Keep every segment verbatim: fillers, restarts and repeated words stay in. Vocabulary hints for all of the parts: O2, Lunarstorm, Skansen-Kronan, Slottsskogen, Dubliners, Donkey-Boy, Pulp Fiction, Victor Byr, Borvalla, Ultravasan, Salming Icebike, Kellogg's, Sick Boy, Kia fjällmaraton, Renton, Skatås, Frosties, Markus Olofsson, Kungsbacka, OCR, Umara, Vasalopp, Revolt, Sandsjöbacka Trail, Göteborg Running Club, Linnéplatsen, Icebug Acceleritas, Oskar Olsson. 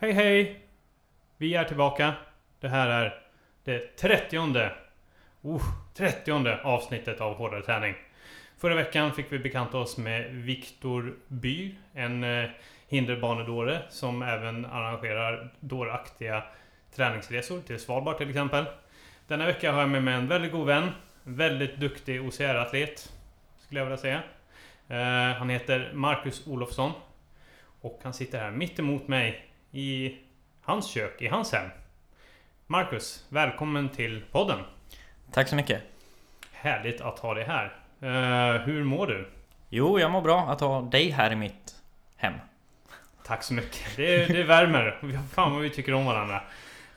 Hej hej! Vi är tillbaka. Det här är det trettionde, oh, trettionde avsnittet av Hårdare träning. Förra veckan fick vi bekanta oss med Victor Byr, en eh, hinderbanedåre som även arrangerar dåraktiga träningsresor till Svalbard till exempel. Denna vecka har jag med mig en väldigt god vän, väldigt duktig O C R-atlet skulle jag vilja säga. Eh, han heter Markus Olofsson och han sitter här mitt emot mig i hans kök, i hans hem. Markus, välkommen till podden. Tack så mycket. Härligt att ha dig här. Uh, hur mår du? Jo, jag mår bra att ha dig här i mitt hem. Tack så mycket. Det, det värmer. Fan vad vi tycker om varandra.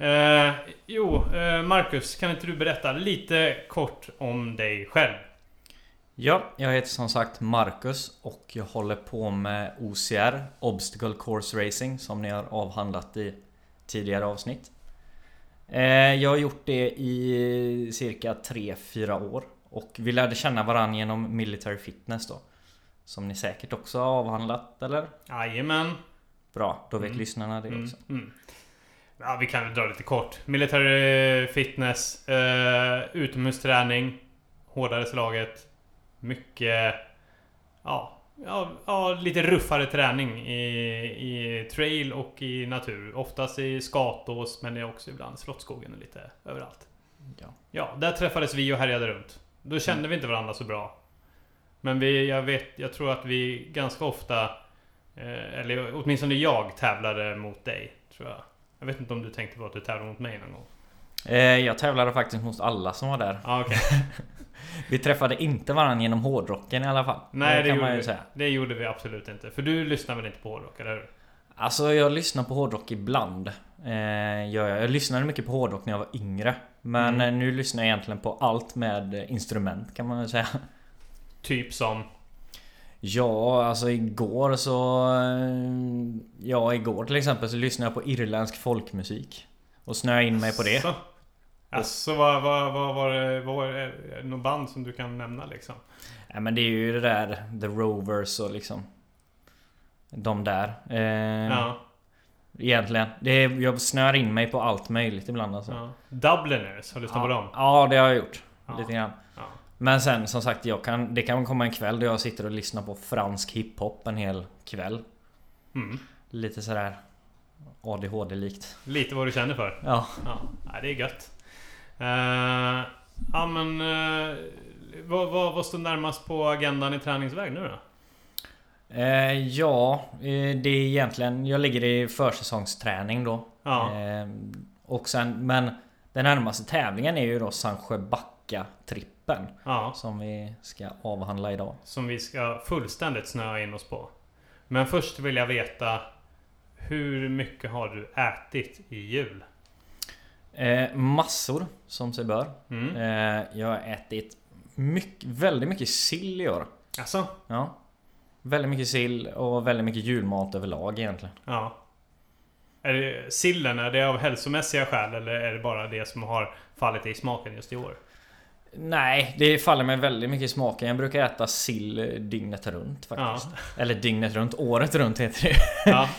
Uh, jo, uh, Markus, kan inte du berätta lite kort om dig själv? Ja, jag heter som sagt Markus och jag håller på med O C R, Obstacle Course Racing, som ni har avhandlat i tidigare avsnitt. Jag har gjort det i cirka tre fyra år och vi lärde känna varandra genom Military Fitness då, som ni säkert också har avhandlat, eller? Jajamän. Bra, då vet mm. lyssnarna det mm. också. Mm. Ja, vi kan dra lite kort. Military Fitness, eh, utomhusträning, hårdare slaget. Mycket, ja, ja, ja, lite ruffare träning i, i trail och i natur. Oftast i Skatås, men det är också ibland Slottsskogen och lite överallt. Ja, ja, där träffades vi och härjade runt. Då kände mm. vi inte varandra så bra. Men vi, jag, vet, jag tror att vi ganska ofta, eh, eller åtminstone jag, tävlade mot dig, tror jag. Jag vet inte om du tänkte på att du tävlade mot mig någon gång. Jag tävlade faktiskt mot alla som var där. Ah, okay. Vi träffade inte varandra genom hårdrocken i alla fall. Nej, det, det, kan gjorde man ju säga. Det gjorde vi absolut inte. För du lyssnar väl inte på hårdrock, eller hur? Alltså, jag lyssnar på hårdrock ibland. Jag, jag lyssnade mycket på hårdrock när jag var yngre. Men mm. nu lyssnar jag egentligen på allt med instrument, kan man väl säga. Typ som? Ja, alltså igår så... Ja, igår till exempel så lyssnade jag på irländsk folkmusik. Och snöade in mig på det. Så. Alltså, vad, vad, vad, vad, vad, vad är det någon band som du kan nämna liksom? Ja, men det är ju det där The Rovers och liksom de där eh, ja. Egentligen det är, jag snör in mig på allt möjligt ibland alltså. Ja. Dubliners, har du lyssnat ja. på dem? Ja, det har jag gjort ja. lite grann ja. Men sen som sagt, jag kan, det kan komma en kväll där jag sitter och lyssnar på fransk hiphop en hel kväll. mm. Lite sådär A D H D-likt. Lite vad du känner för. Ja, ja. Nej, det är gött. Uh, ja, men uh, vad, vad, vad står närmast på agendan i träningsväg nu då? Uh, ja, det är egentligen, jag ligger i försäsongsträning då. Ja. Uh, och sen, men den närmaste tävlingen är ju då Sandsjöbacka trippen ja. som vi ska avhandla idag. Som vi ska fullständigt snöa in oss på. Men först vill jag veta, hur mycket har du ätit i jul? Eh, massor, som sig bör. Mm. Eh, jag har ätit mycket, väldigt mycket sill i år. Alltså? Ja. Väldigt mycket sill och väldigt mycket julmat överlag egentligen. Ja. Är det, sillen, är det av hälsomässiga skäl eller är det bara det som har fallit i smaken just i år? Nej, det faller mig väldigt mycket i smaken. Jag brukar äta sill dygnet runt faktiskt. Ja. Eller dygnet runt, året runt heter det. Ja.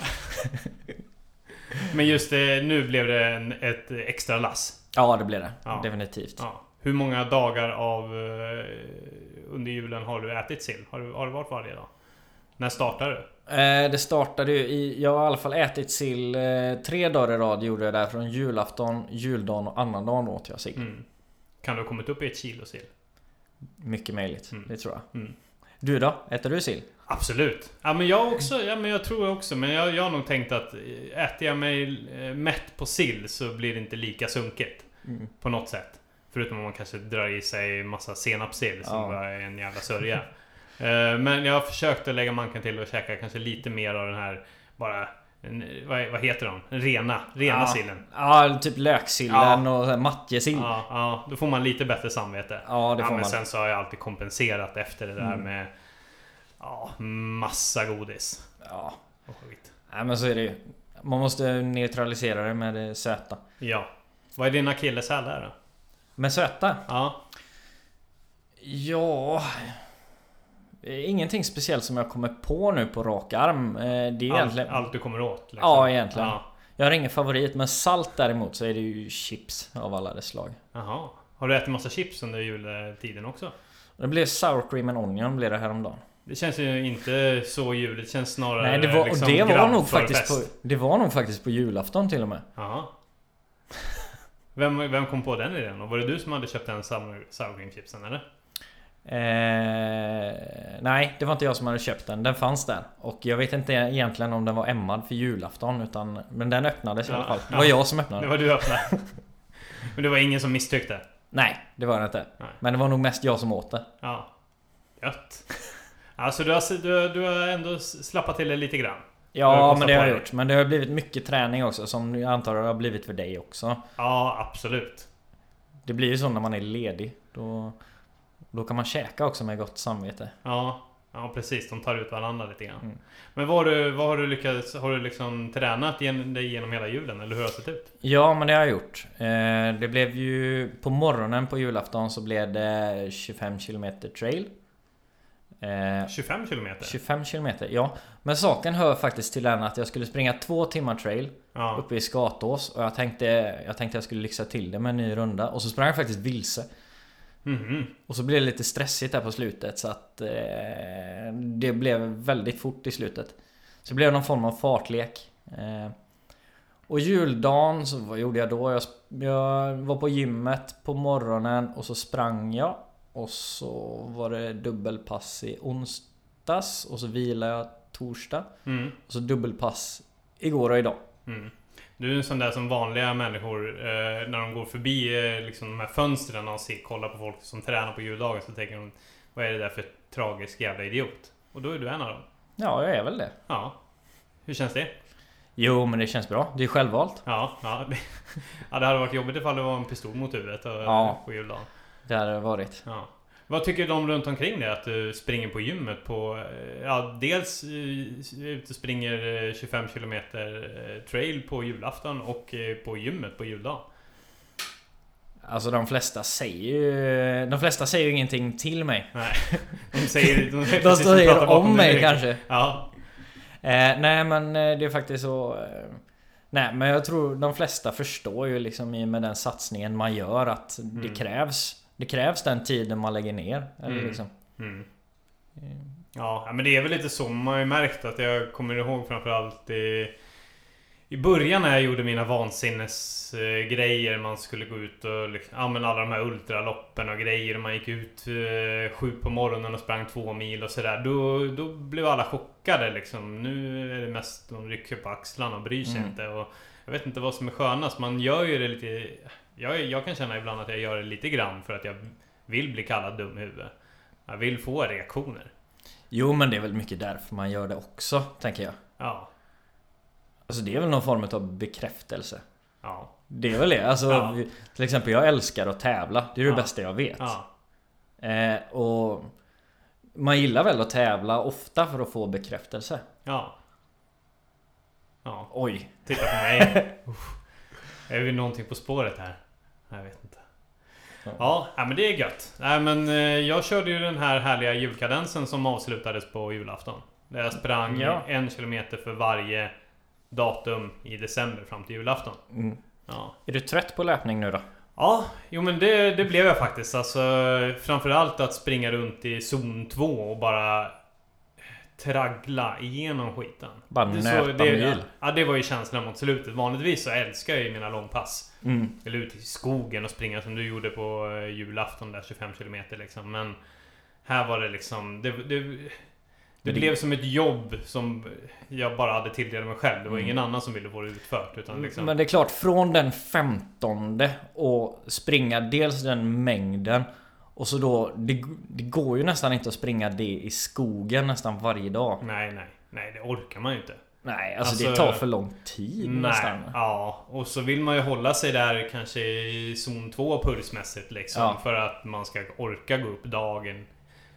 Men just det, nu blev det en, ett extra lass. Ja, det blev det, ja. definitivt ja. Hur många dagar av under julen har du ätit sill? Har du, har du varit varje dag? När startade du? Eh, det startade ju i, jag har i alla fall ätit sill eh, Tre dagar i rad gjorde jag där. Från julafton, juldagen och annan dagen åt jag sill. mm. Kan du ha kommit upp i ett kilo sill? Mycket möjligt, mm. det tror jag. Mm. Du då? Äter du sill? Absolut. Ja, men jag också. Ja, men jag tror också. Men jag, jag har nog tänkt att äter jag mig mätt på sill så blir det inte lika sunkigt. Mm. På något sätt. Förutom om man kanske drar i sig massa senapsill som ja. bara är en jävla sörja. Men jag har försökt att lägga manken till och käka kanske lite mer av den här bara... En, vad, vad heter de? Rena, rena ja. sillen. Ja, typ löksillen ja. och mattjesill. Ja, ja, då får man lite bättre samvete. Ja, det får ja, men man. Sen så har jag alltid kompenserat efter det där mm. med ja, massa godis. Ja, och skit. Ja, men så är det ju. Man måste neutralisera det med det söta. Ja. Vad är din akilleshäl där då? Med söta? Ja. Ja... Ingenting speciellt som jag kommer på nu på rak arm. Det är allt, egentligen... allt du kommer åt liksom. Ja, egentligen ja. Jag har ingen favorit, men salt däremot så är det ju chips av alla dess slag. Jaha. Har du ätit massa chips under jultiden också? Det blev sour cream and onion blev det häromdagen. Det känns ju inte så juligt, det känns snarare... Nej, det var, liksom det var nog faktiskt på, det var nog faktiskt på julafton till och med. Jaha. Vem, vem kom på den idén? Och var det du som hade köpt den sour, sour cream chipsen eller? Eh, nej, det var inte jag som hade köpt den. Den fanns där. Och jag vet inte egentligen om den var ämmad för julafton utan, men den öppnades ja, i alla fall. Det var ja, jag som öppnade. Det var du öppnade. Men det var ingen som misstyckte? Nej, det var det inte. Nej. Men det var nog mest jag som åt det. Ja, gött. Alltså du har, du, du har ändå slappat till det lite grann. Ja, men det har jag gjort. Men det har blivit mycket träning också, som jag antar det har blivit för dig också. Ja, absolut. Det blir ju så när man är ledig. Då... Då kan man käka också med gott samvete. Ja, ja precis. De tar ut varandra lite grann. Mm. Men vad har du, vad har du lyckats... Har du liksom tränat dig genom hela julen? Eller hur har det sett ut? Ja, men det har jag gjort. Det blev ju... På morgonen på julafton så blev det tjugofem kilometer trail. tjugofem kilometer? tjugofem kilometer, ja. Men saken hör faktiskt till den att jag skulle springa två timmar trail ja. uppe i Skatås. Och jag tänkte, jag tänkte jag skulle lyxa till det med en ny runda. Och så sprang jag faktiskt vilse. Mm-hmm. Och så blev det lite stressigt där på slutet. Så att eh, det blev väldigt fort i slutet. Så blev det någon form av fartlek eh, och juldagen så, vad gjorde jag då? Jag, jag var på gymmet på morgonen. Och så sprang jag. Och så var det dubbelpass i onsdags. Och så vilade jag torsdag. Mm. Och så dubbelpass igår och idag. Mm. Du är en sån där som vanliga människor eh, när de går förbi eh, liksom de här fönstren och ser, kollar på folk som tränar på juldagen så tänker de, vad är det där för tragisk jävla idiot? Och då är du en av dem. Ja, jag är väl det. Ja. Hur känns det? Jo, men det känns bra. Det är självvalt. Ja, ja. Ja, det hade varit jobbigt ifall det var en pistol mot huvudet och, ja, på juldagen. Det hade det varit. Ja. Vad tycker de runt omkring det att du springer på gymmet på, ja, dels ut och springer tjugofem kilometer trail på julafton och på gymmet på juldag? Alltså de flesta säger ju, de flesta säger ju ingenting till mig. Nej. De säger de, de, de säger om mig kanske. Ja. Eh, nej men det är faktiskt så. Nej, men jag tror de flesta förstår ju liksom i med den satsningen man gör att mm. det krävs. Det krävs den tiden man lägger ner. Eller mm. liksom. Mm. Ja, men det är väl lite så. Man har ju märkt att jag kommer ihåg framförallt i, i början när jag gjorde mina vansinnesgrejer. Man skulle gå ut och liksom, använda alla de här ultraloppen och grejer. Man gick ut eh, sju på morgonen och sprang två mil och sådär. Då, då blev alla chockade. Liksom. Nu är det mest de rycker på axlarna och bryr sig mm. inte. Och jag vet inte vad som är skönast. Man gör ju det lite... Jag, jag kan känna ibland att jag gör det lite grann för att jag vill bli kallad dum i huvudet. Jag vill få reaktioner. Jo, men det är väl mycket därför man gör det också, tänker jag. Ja. Alltså det är väl någon form av bekräftelse. Ja. Det är väl det. Alltså, ja. Till exempel, jag älskar att tävla. Det är det ja. bästa jag vet. Ja. Eh, och man gillar väl att tävla ofta för att få bekräftelse. Ja. Ja. Oj. Titta på mig. Är vi någonting på spåret här? Jag vet inte. Ja, ja men det är gött. Nej, men jag körde ju den här härliga julkadensen som avslutades på julafton. Där jag sprang ja. en kilometer för varje datum i december fram till julafton. Mm. Ja. Är du trött på löpning nu då? Ja, jo, men det, det blev jag faktiskt. Alltså, framförallt att springa runt i zon två och bara traggla igenom skiten. Bara det, så, det, det, ja, det var ju känslan mot slutet. Vanligtvis så älskar jag ju mina långpass. Mm. Eller ut i skogen och springa som du gjorde på julafton där tjugofem kilometer liksom. Men här var det liksom det, det, det, det blev som ett jobb som jag bara hade tilldelat mig själv. Det var mm. ingen annan som ville få det utfört utan liksom... Men det är klart, från den femtonde och springa dels den mängden. Och så då, det, det går ju nästan inte att springa det i skogen nästan varje dag. Nej, nej, nej, det orkar man ju inte. Nej, alltså, alltså det tar för lång tid nej, nästan. Ja, och så vill man ju hålla sig där kanske i zon två pulsmässigt liksom. Ja. För att man ska orka gå upp dagen,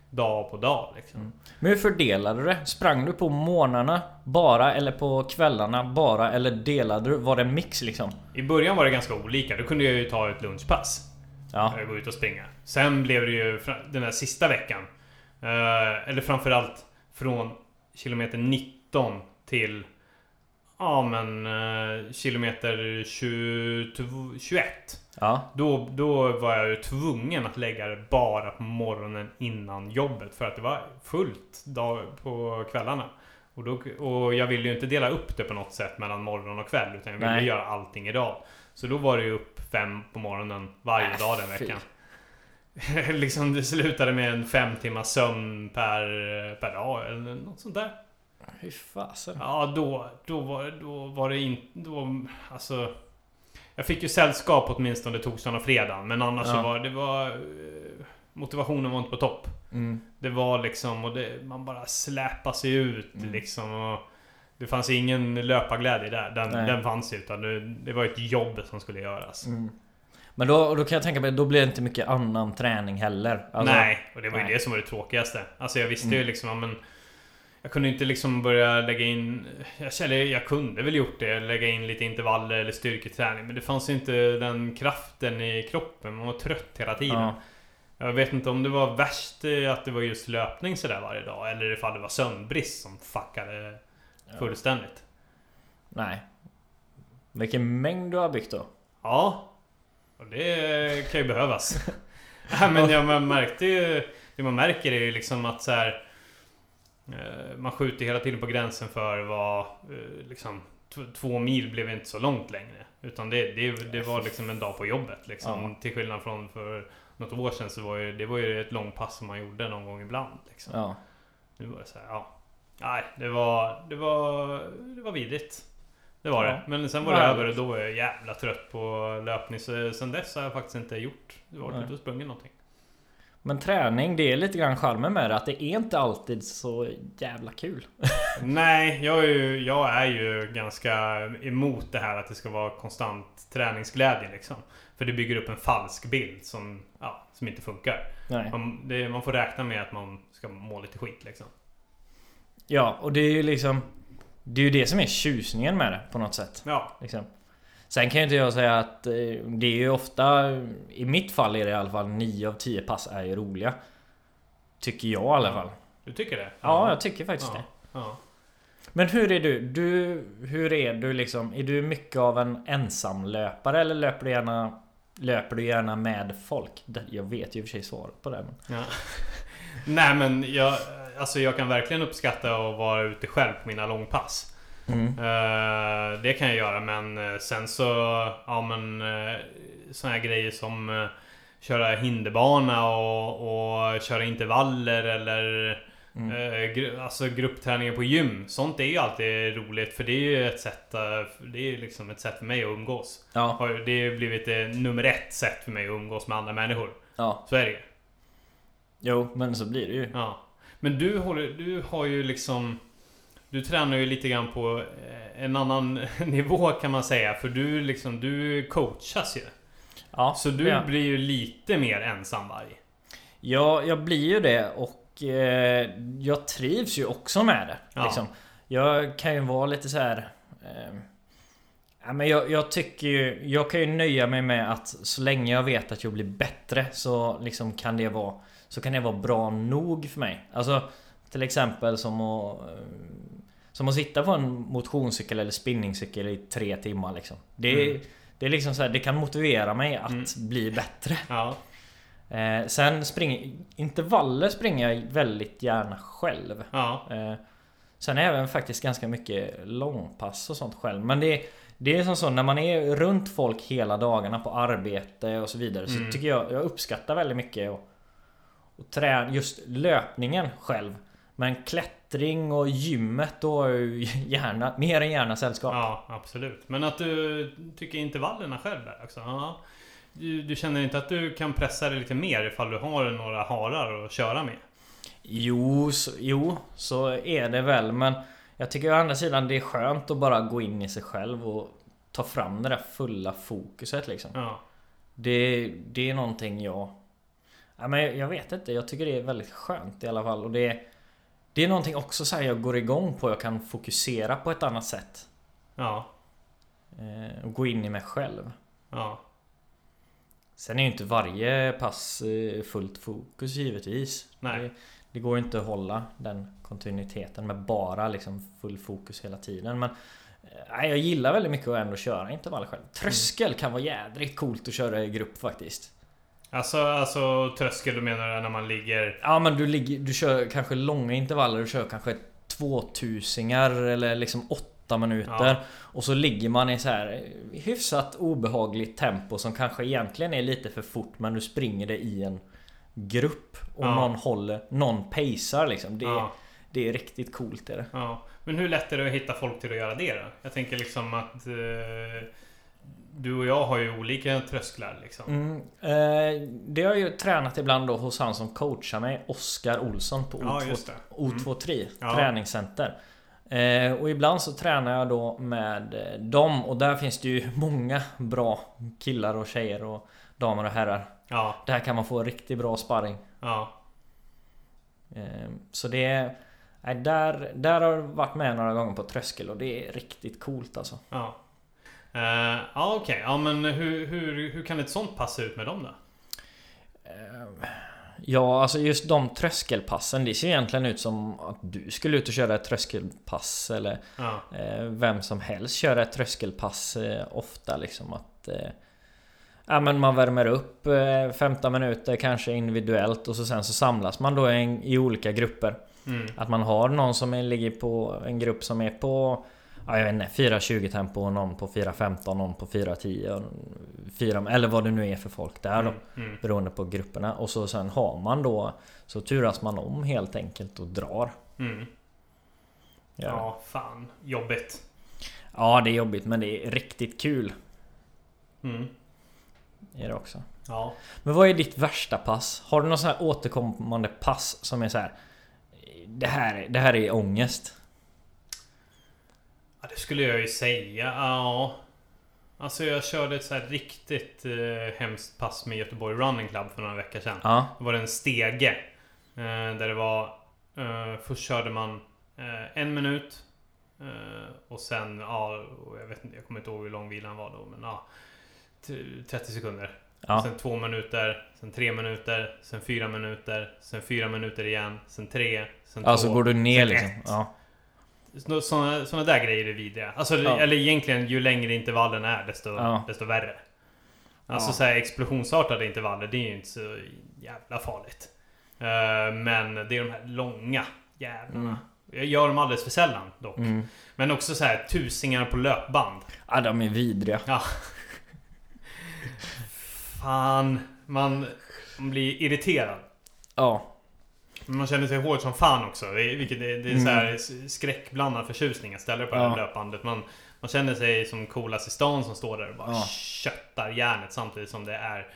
dag på dag liksom. Mm. Men hur fördelade du det? Sprang du på morgnarna bara eller på kvällarna bara eller delade du? Var det en mix liksom? I början var det ganska olika, då kunde jag ju ta ett lunchpass. Ja. Jag går ut och springa. Sen blev det ju den här sista veckan eh, eller framförallt från kilometer nitton till ja men eh, kilometer tjugo, tjugoett ja. då, då var jag ju tvungen att lägga det bara på morgonen innan jobbet, för att det var fullt dag på kvällarna. Och, då, och jag ville ju inte dela upp det på något sätt mellan morgon och kväll, utan jag ville Nej. göra allting idag. Så då var det ju upp fem på morgonen varje äh, dag den veckan. Liksom det slutade med en fem timmars sömn per, per dag eller något sånt där. Hur fasen? Ja, då, då, var, då var det inte... Alltså, jag fick ju sällskap åtminstone torsdagen och fredagen, men annars ja. så var det... Var, motivationen var inte på topp. Mm. Det var liksom... Och det, man bara släpade sig ut mm. liksom. Och det fanns ingen löparglädje där. Den, den fanns ju, utan det, det var ett jobb som skulle göras. Mm. Men då, då kan jag tänka mig, då blir det inte mycket annan träning heller. Alltså, nej, och det var nej. ju det som var det tråkigaste. Alltså jag visste mm. ju liksom... Men, jag kunde inte liksom börja lägga in... Jag kände, jag kunde väl gjort det. Lägga in lite intervaller eller styrketräning. Men det fanns ju inte den kraften i kroppen. Man var trött hela tiden. Ja. Jag vet inte om det var värst att det var just löpning sådär varje dag. Eller ifall det var sömnbrist som fuckade fullständigt. Ja. Nej. Vilken mängd du har byggt då? Ja. Och det kan ju behövas. Nej, men jag, man märkte ju... Det man märker är ju liksom att så här... Man skjuter hela tiden på gränsen för vad liksom, t- två mil blev inte så långt längre, utan det, det, det var liksom en dag på jobbet liksom. Ja. Till skillnad från för något år sedan så var ju, det var ju ett långt pass som man gjorde någon gång ibland liksom. Ja. Nu var det så här, ja. Nej, det var det var det var vidrigt. Det var ja. det, men sen var det ja. över och då var jag jävla trött på löpning, så sen dess har jag faktiskt inte gjort. Det var inte sprungit någonting. Men träning, det är lite grann charmen med det, att det är inte alltid så jävla kul. Nej, jag är, ju, jag är ju ganska emot det här att det ska vara konstant träningsglädje liksom. För det bygger upp en falsk bild som, ja, som inte funkar. Nej. Man, det, man får räkna med att man ska må lite skit liksom. Ja, och det är ju liksom, det är ju det som är tjusningen med det på något sätt. Ja. Liksom. Sen kan ju inte jag säga att det är ju ofta, i mitt fall är det i alla fall nio av tio pass är ju roliga. Tycker jag i alla fall. Du tycker det? Ja, jag tycker faktiskt ja. det. Ja. Men hur är du? du? Hur är du liksom? Är du mycket av en ensamlöpare eller löper du gärna, löper du gärna med folk? Jag vet ju i och för sig svaret på det. Men... Ja. Nej, men jag, alltså jag kan verkligen uppskatta att vara ute själv på mina långpass. Mm. Uh, det kan jag göra, men sen så ja, men uh, såna här grejer som uh, köra hinderbana och, och köra intervaller eller mm. uh, gru- alltså gruppträningar på gym, sånt är ju alltid roligt, för det är ju ett sätt uh, det är liksom ett sätt för mig att umgås. Ja. Det har ju blivit uh, nummer ett sätt för mig att umgås med andra människor. Ja. Så är det. Jo, men så blir det ju. Ja. Men du håller, du har ju liksom, du tränar ju lite grann på en annan nivå kan man säga, för du liksom, du coachas ju. Ja, så du ja. blir ju lite mer ensam varje. Ja, jag blir ju det, och eh, jag trivs ju också med det. Ja. Liksom. Jag kan ju vara lite så här. Eh, ja, men jag, jag tycker ju, jag kan ju nöja mig med att så länge jag vet att jag blir bättre, så liksom kan det vara, så kan det vara bra nog för mig. Alltså till exempel som att Som att sitta på en motionscykel eller spinningcykel i tre timmar liksom. Det, mm. det är liksom så här, det kan motivera mig att mm. bli bättre. Ja. Eh, sen springer intervaller springer jag väldigt gärna själv. Ja. Eh, sen även faktiskt ganska mycket långpass och sånt själv. Men det, det är som så, när man är runt folk hela dagarna på arbete och så vidare, mm. så tycker jag, jag uppskattar väldigt mycket och, och träna just löpningen själv. Men klättring och gymmet, då är ju gärna, mer än gärna sällskap. Ja, absolut. Men att du tycker intervallerna själv där också. Ja. Du, du känner inte att du kan pressa dig lite mer ifall du har några harar att köra med? Jo så, jo, så är det väl. Men jag tycker å andra sidan det är skönt att bara gå in i sig själv och ta fram det där fulla fokuset liksom. Ja. Det, det är någonting jag... Ja, men jag vet inte, jag tycker det är väldigt skönt i alla fall. Och det är... Det är någonting också så här jag går igång på. Jag kan fokusera på ett annat sätt. Ja. Eh, och gå in i mig själv. Ja. Sen är ju inte varje pass fullt fokus givetvis. Nej. Det, det går ju inte att hålla den kontinuiteten med bara liksom full fokus hela tiden. Men Jag gillar väldigt mycket att ändå köra intervall själv. Tröskel kan vara jädrigt coolt att köra i grupp faktiskt. Alltså, alltså tröskel, du menar när man ligger... Ja, men du, ligger, du kör kanske långa intervaller. Du kör kanske tvåtusingar eller liksom åtta minuter. Ja. Och så ligger man i så här hyfsat obehagligt tempo som kanske egentligen är lite för fort. Men du springer det i en grupp och ja. någon håller, någon pacear liksom. Det, ja. det är riktigt coolt är det. Ja. Men hur lätt är det att hitta folk till att göra det då? Jag tänker liksom att... Eh... Du och jag har ju olika trösklar liksom. Mm, eh, det har jag ju tränat ibland då hos han som coachar mig, Oskar Olsson på O två, ja, mm. O två tre ja. Träningscenter. Eh, och ibland så tränar jag då med dem, och där finns det ju många bra killar och tjejer och damer och herrar. Ja. Där kan man få riktigt bra sparring. Ja. Eh, så det är eh, där, där har jag varit med några gånger på tröskel, och det är riktigt coolt alltså. Ja. Uh, ja, okej. Okay. Ja, men hur, hur, hur kan ett sånt pass ut med dem då? Uh, ja, alltså just de tröskelpassen, det ser egentligen ut som att du skulle ut och köra ett tröskelpass, eller uh. Uh, vem som helst köra ett tröskelpass uh, ofta liksom att uh, ja, men man värmer upp uh, femton minuter kanske individuellt, och så sen så samlas man då en, i olika grupper. Mm. Att man har någon som är, ligger på en grupp som är på Ja, jag vet inte, fyra tjugo tempo, någon på fyra femton, någon på fyra tio, fyra, eller vad det nu är för folk där då, mm, mm. beroende på grupperna. Och så sen har man då, så turas man om helt enkelt och drar. Mm. Ja. ja, fan, jobbigt. Ja, det är jobbigt, men det är riktigt kul. Mm. Är det också. Ja. Men vad är ditt värsta pass? Har du någon sån här återkommande pass som är så här, det här, det här är ångest? Det skulle jag ju säga, ja. Alltså jag körde ett så här riktigt eh, hemskt pass med Göteborg Running Club för några veckor sedan. Ja. Det var en stege. Eh, där det var, eh, först körde man eh, en minut. Eh, och sen, ja, jag vet inte, jag kommer inte ihåg hur lång vilan var då. Men ja, trettio sekunder. Ja. Sen två minuter, sen tre minuter, sen fyra minuter, sen fyra minuter igen, sen tre, sen två. Alltså går du ner liksom, ja. Såna, såna där grejer är vidriga. Alltså, ja. Eller egentligen, ju längre intervallen är, desto, ja. desto värre. Alltså ja. så här explosionsartade intervaller, det är ju inte så jävla farligt. Uh, men det är de här långa jävlarna. Mm. Jag gör dem alldeles för sällan dock. Mm. Men också så här tusingar på löpband. Ja, de är vidriga. Ja. Fan, man, man blir irriterad. Ja. Man känner sig hårt som fan också, vilket det, det är så här skräckblandad förtjusning att ställa på det här ja. löpbandet. Man, man känner sig som coolast i stan som står där och bara ja. köttar järnet samtidigt som det är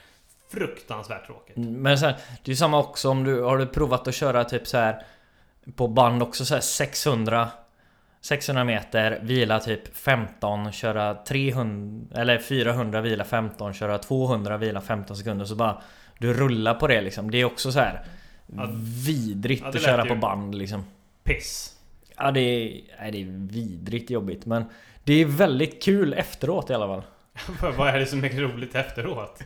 fruktansvärt tråkigt. Men så här, det är ju samma också om du har du provat att köra typ så här på band också så här sexhundra meter, vila typ femton, köra trehundra eller fyrahundra, vila femton, köra tvåhundra, vila femton sekunder, så bara du rullar på det liksom. Det är också så här Att, vidrigt att, att köra på band liksom. Piss. Ja, det är, nej, det är vidrigt jobbigt, men det är väldigt kul efteråt i alla fall. Vad är det som är roligt efteråt?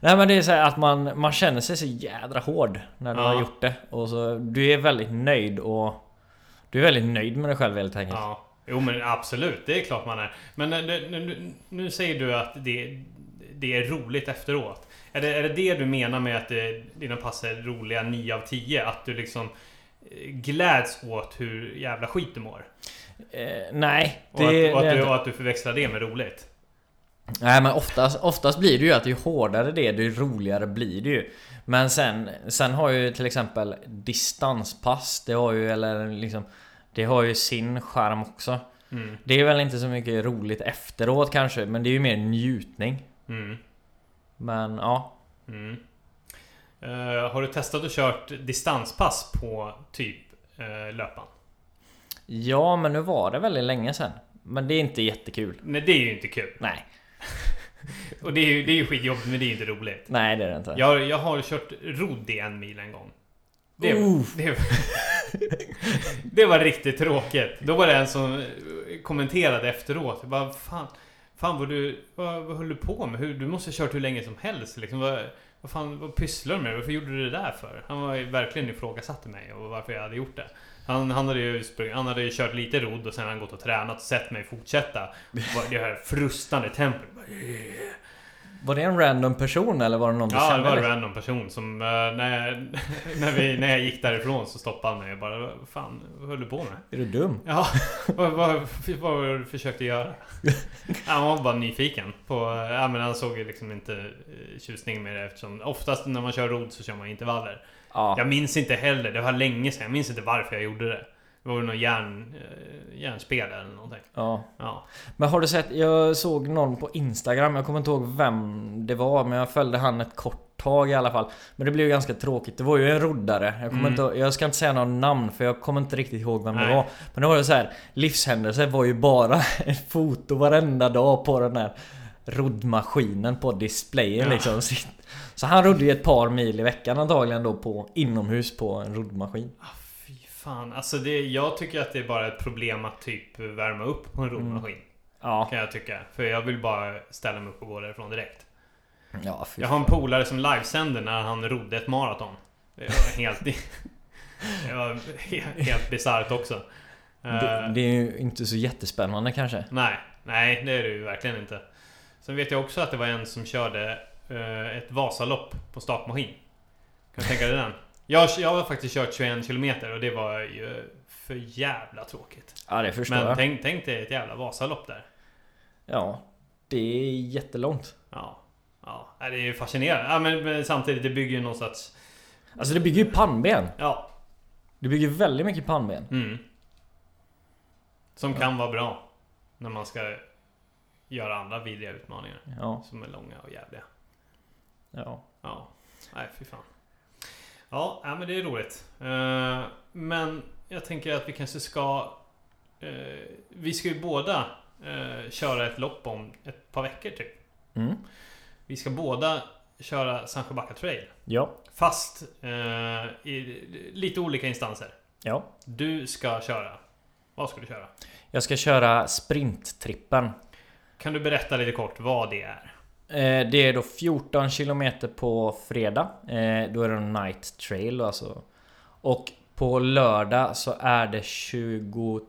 Nej, men det är så här att man, man känner sig så jädra hård när du ja. har gjort det, och så du är väldigt nöjd och du är väldigt nöjd med dig själv helt enkelt. Ja. Jo, men absolut, det är klart man är. Men nu, nu, nu säger du att det, det är roligt efteråt. Är det, är det det du menar med att det, dina pass är roliga nio av tio? Att du liksom gläds åt hur jävla skit du mår? Eh, nej. Det, och, att, det, och, att det, du, och att du förväxlar det med roligt? Nej, men oftast, oftast blir det ju att ju hårdare det är, ju roligare blir det ju. Men sen, sen har ju till exempel distanspass, det har ju, eller liksom, det har ju sin charm också. Mm. Det är väl inte så mycket roligt efteråt kanske, men det är ju mer njutning. Mm. Men ja. Mm. Uh, har du testat och kört distanspass på typ uh, löpan? Ja, men nu var det väldigt länge sedan. Men det är inte jättekul. Nej, det är ju inte kul. Nej. Och det är ju, det är ju skitjobbigt, men det är inte roligt. Nej, det är det inte. Jag, jag har kört rodd i en mil en gång. Det, uh. det, det var riktigt tråkigt. Då var det en som kommenterade efteråt. Jag bara, fan... Fan vad du, vad, vad höll du på med? Hur, du måste ha kört hur länge som helst liksom. Vad, vad fan, vad pysslar du med? Varför gjorde du det där för? Han var ju verkligen ifrågasatte mig och varför jag hade gjort det. Han, han, hade ju, han hade ju kört lite rodd och sen hade han gått och tränat och sett mig fortsätta. Det här frustande tempot. Var det en random person eller var det någon du kände? Ja, det var en random person som när jag, när, vi, när jag gick därifrån så stoppade han mig och bara, fan, vad höll du på med? Är du dum? Ja, vad, vad, vad försökte göra? Han var bara nyfiken på, ja, men han såg liksom inte tjusning med det eftersom oftast när man kör rodd så kör man intervaller. Ja. Jag minns inte heller, det var länge sedan, jag minns inte varför jag gjorde det. Det var väl någon järn, järnspel eller någonting. Ja. Ja. Men har du sett, jag såg någon på Instagram, jag kommer inte ihåg vem det var, men jag följde han ett kort tag i alla fall. Men det blev ju ganska tråkigt, det var ju en roddare. Jag, kommer mm. inte, jag ska inte säga någon namn för jag kommer inte riktigt ihåg vem Nej. det var. Men det var ju så här, livshändelse var ju bara ett foto varenda dag på den här roddmaskinen på displayen ja. liksom. Så han rodde ju ett par mil i veckan antagligen då på, inomhus på en roddmaskin. Fan, alltså det, jag tycker att det är bara ett problem att typ värma upp på en roddmaskin. Mm. Ja. Kan jag tycka. För jag vill bara ställa mig upp och gå därifrån direkt. Ja, jag har en polare som livesänder när han rodde ett maraton. Det var helt, det var helt, helt bisarrt också. Det, det är ju inte så jättespännande kanske. Nej, nej, det är det ju verkligen inte. Sen vet jag också att det var en som körde ett Vasalopp på stakmaskin. Kan du tänka dig den? Jag, jag har faktiskt kört tjugoen kilometer och det var ju för jävla tråkigt. Ja, det förstår jag. Men tänk, tänk dig ett jävla Vasalopp där. Ja, det är jättelångt. Ja, ja det är ju fascinerande. Ja, men, men samtidigt, det bygger ju någon sorts... Alltså det bygger ju pannben. Ja. Det bygger väldigt mycket pannben. Mm. Som ja. kan vara bra när man ska göra andra vidriga utmaningar. Ja. Som är långa och jävliga. Ja. Ja, nej fy fan. Ja, men det är roligt. Men jag tänker att vi kanske ska... Vi ska ju båda köra ett lopp om ett par veckor typ. Mm. Vi ska båda köra Sandsjöbacka Trail. Ja. Fast i lite olika instanser. Ja. Du ska köra. Vad ska du köra? Jag ska köra sprinttrippen. Kan du berätta lite kort vad det är? Det är då fjorton kilometer på fredag. Då är det night trail alltså. Och på lördag så är det tjugo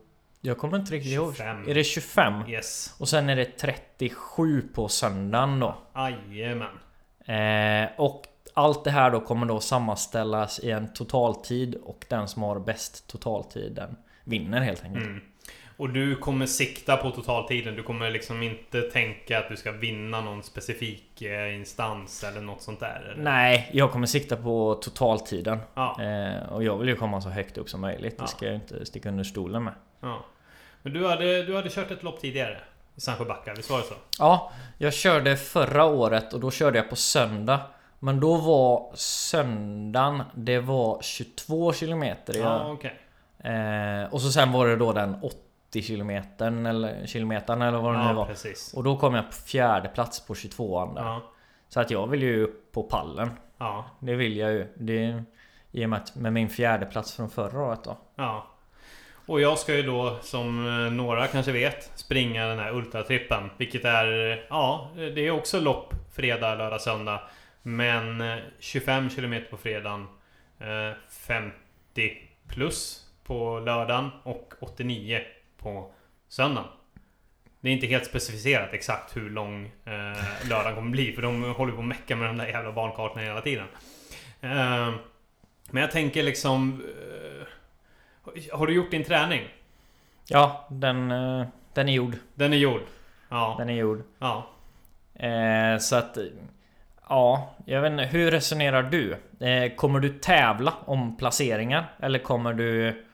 Jag kommer inte riktigt ihåg. Är det tjugofem Yes. Och sen är det trettiosju på söndagen då. Jajamän. Och allt det här då kommer då sammanställas i en totaltid. Och den som har bäst totaltid, den vinner helt enkelt. Mm. Och du kommer sikta på totaltiden. Du kommer liksom inte tänka att du ska vinna någon specifik instans eller något sånt där. Eller? Nej, jag kommer sikta på totaltiden. Ja. Eh, och jag vill ju komma så högt upp som möjligt. Ja. Det ska jag inte sticka under stolen med. Ja. Men du hade, du hade kört ett lopp tidigare i Sandsjöbacka, visst var det så? Ja, jag körde förra året och då körde jag på söndag. Men då var söndagen, det var tjugotvå kilometer. Ja, ja okej. Okay. Eh, och så sen var det då den åtta kilometern eller kilometern eller vad det ja, nu var. Precis. Och då kom jag på fjärde plats på tjugotvåan där. Ja. Så att jag vill ju upp på pallen. Ja. Det vill jag ju. Det i och med, med min fjärde plats från förra året då. Ja. Och jag ska ju då, som några kanske vet, springa den här ultratrippen, vilket är, ja, det är också lopp fredag, lördag, söndag, men tjugofem kilometer på fredagen, femtio plus på lördagen och åttionio på söndagen. Det är inte helt specificerat exakt hur lång eh, lördagen kommer bli, för de håller på att mecka med de där jävla barnkartorna hela tiden. Eh, men jag tänker liksom, eh, har du gjort din träning? Ja, den, eh, den är gjord. Den är gjord. Ja. Den är gjord. Ja. Eh, så att, ja, jag vet inte, hur resonerar du? Eh, kommer du tävla om placeringar eller kommer du...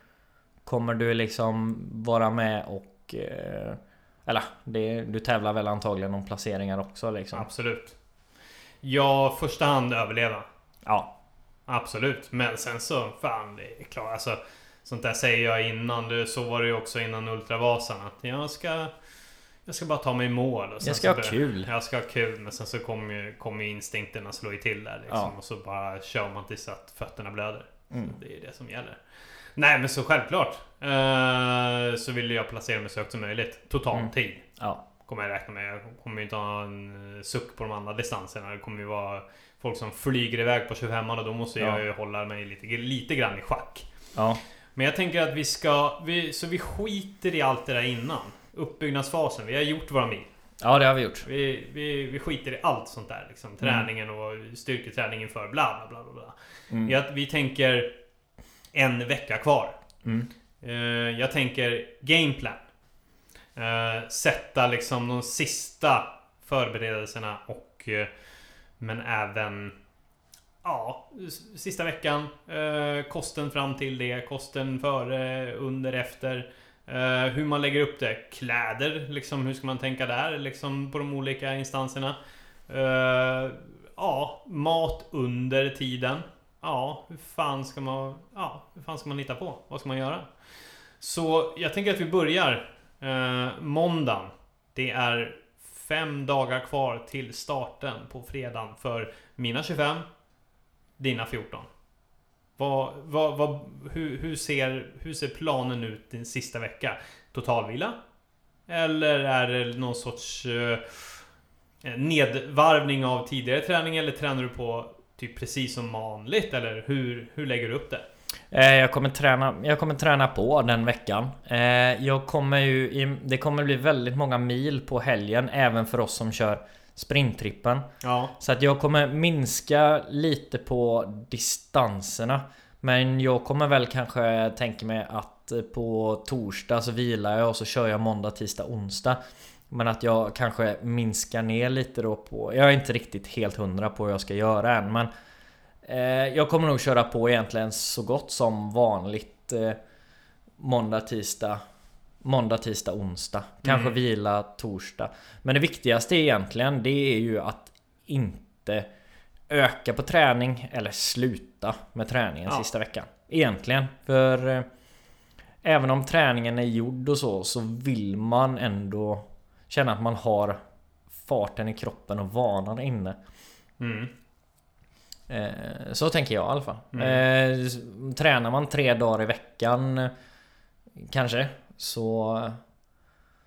Kommer du liksom vara med och... Eh, eller, det, du tävlar väl antagligen om placeringar också liksom. Absolut. Jag första hand överleva. Ja. Absolut. Men sen så, fan, det är klart. Alltså, sånt där säger jag innan. Du, så var det ju också innan Ultravasan. Att jag ska, jag ska bara ta mig i mål. Och sen jag ska ha kul. Jag ska ha kul. Men sen så kommer ju, kom ju instinkterna slå i till där liksom. Ja. Och så bara kör man tills att fötterna blöder. Mm. Det är det som gäller. Nej, men så självklart eh, så vill jag placera mig så högt som möjligt. Total mm. tid. Ja. kommer jag räkna med. Jag kommer ju inte ha en suck på de andra distanserna. Det kommer ju vara folk som flyger iväg på tjugofem och då måste jag ja. ju hålla mig lite, lite grann i schack. Ja. Men jag tänker att vi ska... Vi, så vi skiter i allt det där innan. Uppbyggnadsfasen. Vi har gjort våra mil. Ja, det har vi gjort. Vi, vi, vi skiter i allt sånt där. Liksom. Träningen och styrketräningen för bla bla bla bla. Mm. Jag, vi tänker en vecka kvar. Mm. Uh, jag tänker gameplan. Uh, sätta liksom de sista förberedelserna och uh, men även ja, sista veckan, uh, kosten fram till det, kosten före, under, efter, uh, hur man lägger upp det, kläder liksom, hur ska man tänka där liksom på de olika instanserna, uh, ja, mat under tiden, ja, hur fan ska man ja, hur fan ska man hitta på, vad ska man göra? Så jag tänker att vi börjar Uh, måndagen. Det är fem dagar kvar till starten på fredagen för mina tjugofem, dina fjorton. Vad, vad, vad, hur, hur, ser, hur ser planen ut den sista veckan? Totalvila? Eller är det någon sorts uh, nedvarvning av tidigare träning? Eller tränar du på typ precis som vanligt? Eller hur, hur lägger du upp det? Jag kommer, träna, jag kommer träna på den veckan. Jag kommer ju, det kommer bli väldigt många mil på helgen, även för oss som kör sprinttrippen. Ja. Så att jag kommer minska lite på distanserna. Men jag kommer väl kanske tänka mig att på torsdag så vilar jag och så kör jag måndag, tisdag, onsdag. Men att jag kanske minskar ner lite då på... Jag är inte riktigt helt hundra på vad jag ska göra än, men... Jag kommer nog köra på egentligen så gott som vanligt eh, måndag, tisdag, måndag, tisdag, onsdag. Kanske mm. vila torsdag. Men det viktigaste egentligen, det är ju att inte öka på träning eller sluta med träningen ja. sista veckan. Egentligen. För eh, även om träningen är gjord och så, så vill man ändå känna att man har farten i kroppen och vanan inne. Mm. Så tänker jag i alla fall. Mm. Tränar man tre dagar i veckan kanske, så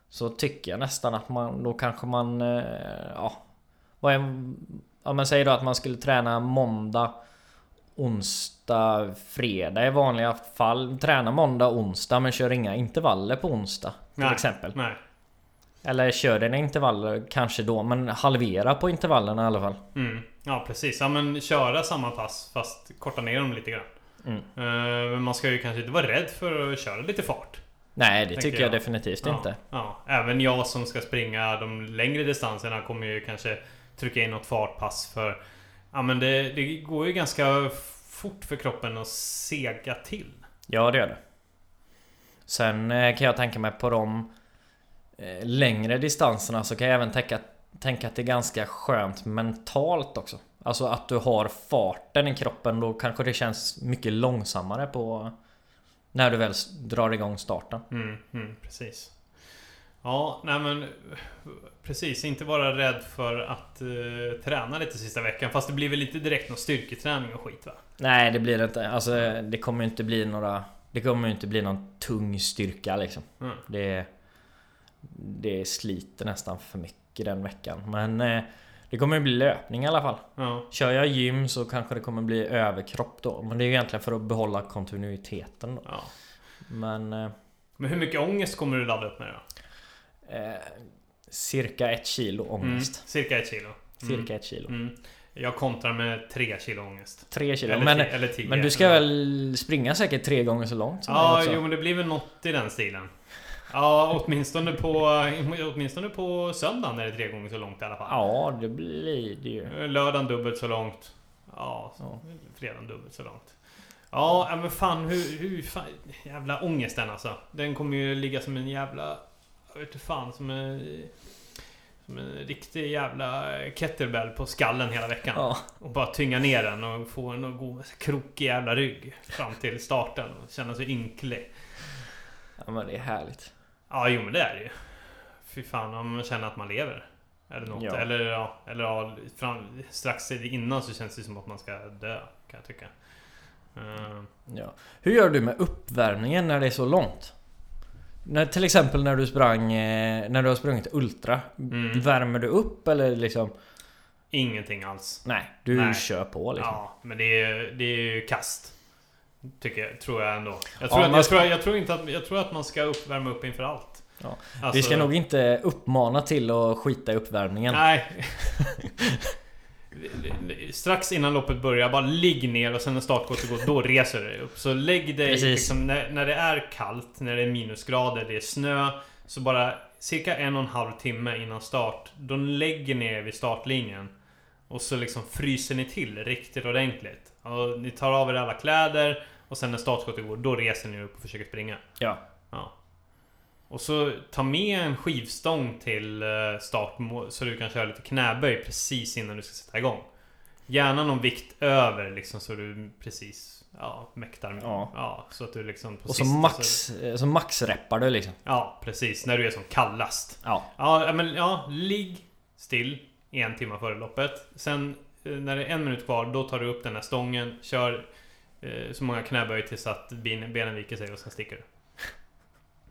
så tycker jag nästan att man då kanske man ja, vad är, ja man säger då att man skulle träna måndag, onsdag, fredag i vanliga fall. Träna måndag, onsdag, men kör inga intervaller på onsdag till nej, exempel. Nej. Eller kör den intervaller kanske då, men halvera på intervallerna i alla fall. Mm. Ja, precis. Ja, men köra samma pass fast korta ner dem lite grann. Mm. Uh, men man ska ju kanske inte vara rädd för att köra lite fart. Nej, det tycker jag, jag definitivt ja, inte. Ja. Även jag som ska springa de längre distanserna kommer ju kanske trycka in något fartpass för ja, men det, det går ju ganska fort för kroppen att sega till. Ja, det gör det. Sen kan jag tänka mig på de längre distanserna, så kan jag även tänka, tänka att det är ganska skönt mentalt också. Alltså att du har farten i kroppen, då kanske det känns mycket långsammare på när du väl drar igång starten. Mm, mm, precis. Ja, nej men precis, inte vara rädd för att uh, träna lite sista veckan, fast det blir väl inte direkt någon styrketräning och skit va? Nej, det blir det inte. Alltså det kommer ju inte bli några det kommer ju inte bli någon tung styrka liksom. Mm. Det Det sliter nästan för mycket den veckan. Men eh, det kommer ju bli löpning i alla fall. Ja. Kör jag gym så kanske det kommer bli överkropp då. Men det är ju egentligen för att behålla kontinuiteten då. Ja. Men, eh, Men hur mycket ångest kommer du ladda upp med då? Eh, cirka ett kilo ångest. Mm. Cirka ett kilo. Mm. Cirka ett kilo. Mm. Jag kontrar med tre kilo ångest. Tre kilo, eller, men, t- eller tio. Men du ska väl springa säkert tre gånger så långt? Som ja, jo, men det blir väl något i den stilen. Ja, åtminstone på, åtminstone på söndagen är det tre gånger så långt i alla fall. Ja, det blir det ju. Lördagen dubbelt så långt. Ja, ja. Fredagen dubbelt så långt. Ja, men fan, hur, hur fan, jävla ångesten alltså. Den kommer ju ligga som en jävla, jag vet inte fan, som en, som en riktig jävla kettlebell på skallen hela veckan. Ja. Och bara tynga ner den och få en att gå krokig jävla rygg fram till starten och känna sig ynklig. Ja, men det är härligt. Ja, jo, men det är det ju. Fy fan, om man känner att man lever. Eller något. Ja. Eller, ja, eller ja, fram, strax innan så känns det som att man ska dö, kan jag tycka. Uh. Ja. Hur gör du med uppvärmningen när det är så långt? när, till exempel när du sprang eh, när du har sprungit ultra, mm. värmer du upp eller liksom? Ingenting alls. Nej, du Nej. kör på liksom. Ja, men det är, det är ju kast. Tycker jag, tror jag ändå. Jag tror, ja, att, jag, ska... tror, jag tror inte att jag tror att man ska upp, värma upp inför allt. Ja. Alltså... Vi ska nog inte uppmana till att skita i uppvärmningen. Nej. Strax innan loppet börjar, bara ligg ner och sen när startskottet går, då reser det upp. Så lägg dig liksom, när, när det är kallt, när det är minusgrader, det är snö, så bara cirka en och en halv timme innan start, då lägger ner vid startlinjen och så liksom fryser ni till riktigt ordentligt. Och ni tar av er alla kläder och sen när startskottet går, då reser ni upp och försöker springa. Ja. Ja. Och så ta med en skivstång till start så du kan köra lite knäböj precis innan du ska sätta igång. Gärna någon vikt över liksom, så du precis ja, mäktar med. Ja. Ja, så att du liksom på och så max så, så max reppar du liksom. Ja, precis. När du är som kallast. Ja. Ja, men ja, ligg still en timme före loppet. Sen när det är en minut kvar, då tar du upp den här stången, kör eh, så många knäböj tills att benen viker sig och sen sticker du.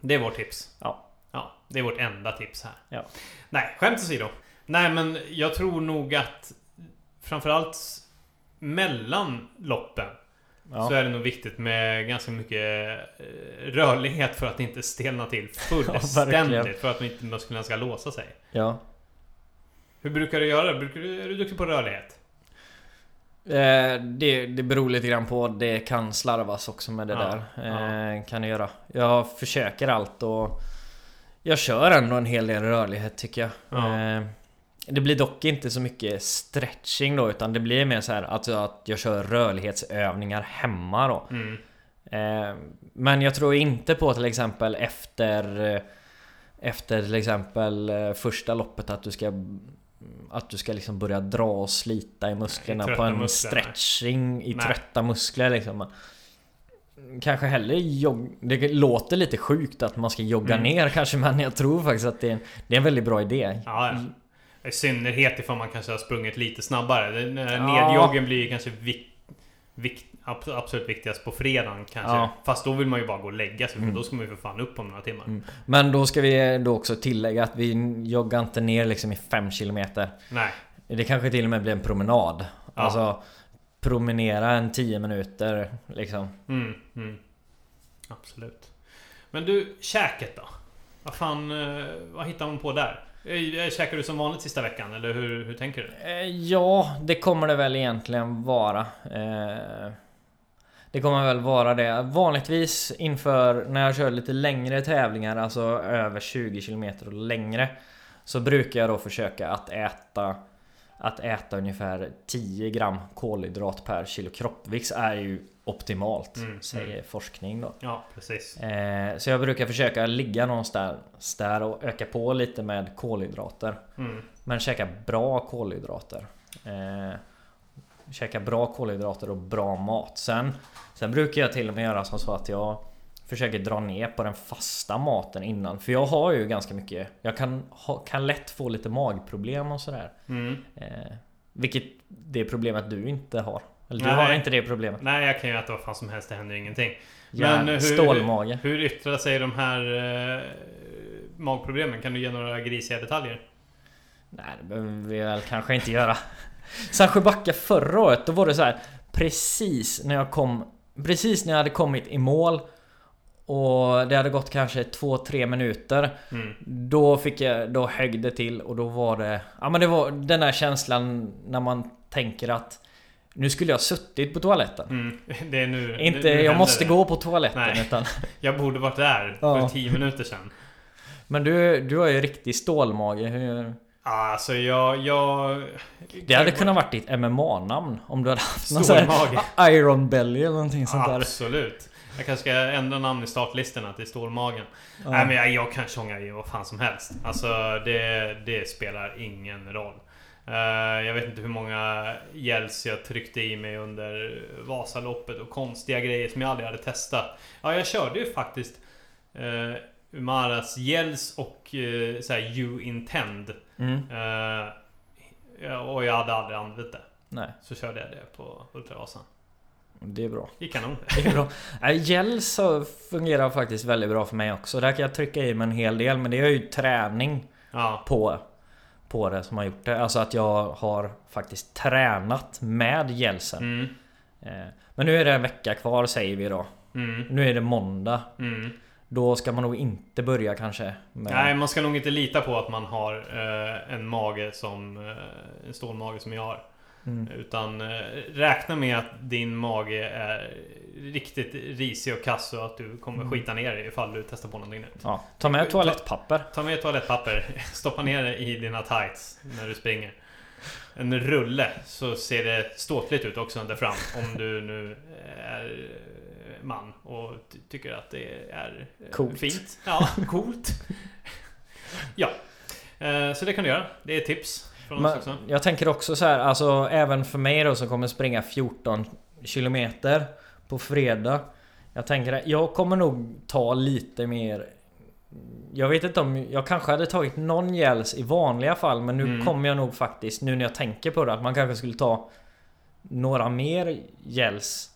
Det är vårt tips. Ja. Ja, det är vårt enda tips här. Ja. Nej, skämt åsido. Nej, men jag tror nog att framförallt mellan loppen ja. så är det nog viktigt med ganska mycket rörlighet för att inte stelna till fullständigt ja, för att inte musklerna ska låsa sig. Ja. Hur brukar du göra? Brukar du, är du duktig på rörlighet? Eh, det, det beror lite grann på. Det kan slarvas också med det ja, där eh, ja. Kan jag göra. Jag försöker allt och jag kör ändå en hel del rörlighet tycker jag ja. eh, Det blir dock inte så mycket stretching då, utan det blir mer så här att, att jag kör rörlighetsövningar hemma då. Mm. eh, Men jag tror inte på till exempel Efter Efter till exempel första loppet att du ska att du ska liksom börja dra och slita i musklerna på en muskler, stretching nej. i nej. trötta muskler liksom. Kanske heller jog... Det låter lite sjukt att man ska jogga mm. ner kanske, men jag tror faktiskt att det är en, det är en väldigt bra idé. Ja, ja. I synnerhet ifall man kanske har sprungit lite snabbare. Nedjoggen ja. blir kanske vik... Vik... absolut viktigast på fredagen kanske. Ja. Fast då vill man ju bara gå och lägga sig, för mm. då ska man ju för fan upp om några timmar. Mm. Men då ska vi då också tillägga att vi joggar inte ner liksom i fem kilometer. Nej. Det kanske till och med blir en promenad. Ja. Alltså promenera en tio minuter liksom. Mm. Mm. Absolut. Men du, käket då? Vad fan, vad hittar man på där? Käkar du som vanligt sista veckan eller hur, hur tänker du? Ja, det kommer det väl egentligen vara. Eh... Det kommer väl vara det. Vanligtvis inför när jag kör lite längre tävlingar, alltså över tjugo kilometer och längre, så brukar jag då försöka att äta att äta ungefär tio gram kolhydrat per kilo kroppsvikt är ju optimalt, mm, säger mm. forskning då. Ja, precis. Eh, så jag brukar försöka ligga någonstans där och öka på lite med kolhydrater. Mm. Men käka bra kolhydrater. Eh, käka bra kolhydrater och bra mat. Sen, sen brukar jag till och med göra som så att jag försöker dra ner på den fasta maten innan. För jag har ju ganska mycket. Jag kan, ha, kan lätt få lite magproblem och sådär. Mm. Eh, vilket det är problemet du inte har. Eller du nej, har inte det problemet. Nej, jag kan ju äta vad fan som helst. Det händer ingenting. Men ja, hur, stålmage. Hur yttrar sig de här eh, magproblemen? Kan du ge några grisiga detaljer? Nej, det behöver vi väl kanske inte göra. Sandsjöbacka förra året, då var det så här precis när jag kom precis när jag hade kommit i mål och det hade gått kanske två tre minuter mm. då fick jag då högde till och då var det ja men det var den där känslan när man tänker att nu skulle jag suttit på toaletten. Mm. Det är nu inte nu, nu jag måste det. gå på toaletten. Nej. Utan jag borde varit där ja. för tio minuter sedan. Men du du har ju riktigt stålmage. Hur Alltså jag, jag... Det hade kunnat varit ditt M M A-namn om du hade haft någon sån här Iron Belly eller någonting sånt där. Absolut. Jag kanske ska ändra namn i startlistorna till Stålmagen. Mm. Nej men jag, jag kan tjonga i vad fan som helst. Alltså det, det spelar ingen roll. uh, Jag vet inte hur många gels jag tryckte i mig under Vasaloppet och konstiga grejer som jag aldrig hade testat. Ja, jag körde ju faktiskt uh, Umaras gels och uh, så här, You Intend. Mm. Uh, och jag hade aldrig använt det. Nej. Så körde jag det på Ultravasan. Det är bra. Det är kanon. Det är bra. Gel så fungerar faktiskt väldigt bra för mig också. Där kan jag trycka i mig en hel del, men det är ju träning ja. på, på det som har gjort det. Alltså att jag har faktiskt tränat med gelsen. Mm. Men nu är det en vecka kvar, säger vi då. Mm. Nu är det måndag. Mm. Då ska man nog inte börja kanske. Med... Nej, man ska nog inte lita på att man har eh, en mage som eh, en stor mage som jag har. Mm. Utan eh, räkna med att din mage är riktigt risig och kass och att du kommer mm. skita ner dig ifall du testar på någonting nytt. Ja, ta med toalettpapper. Ta, ta med toalettpapper. Stoppa ner det i dina tights när du springer. En rulle så ser det ståtligt ut också där fram om du nu är man och ty- tycker att det är coolt. Fint. Ja, coolt. Ja, så det kan du göra. Det är tips från oss också. Jag tänker också så här, alltså även för mig då som kommer springa fjorton kilometer på fredag. Jag tänker att jag kommer nog ta lite mer. Jag vet inte om, jag kanske hade tagit någon gels i vanliga fall, men nu mm. kommer jag nog faktiskt, nu när jag tänker på det, att man kanske skulle ta några mer gels.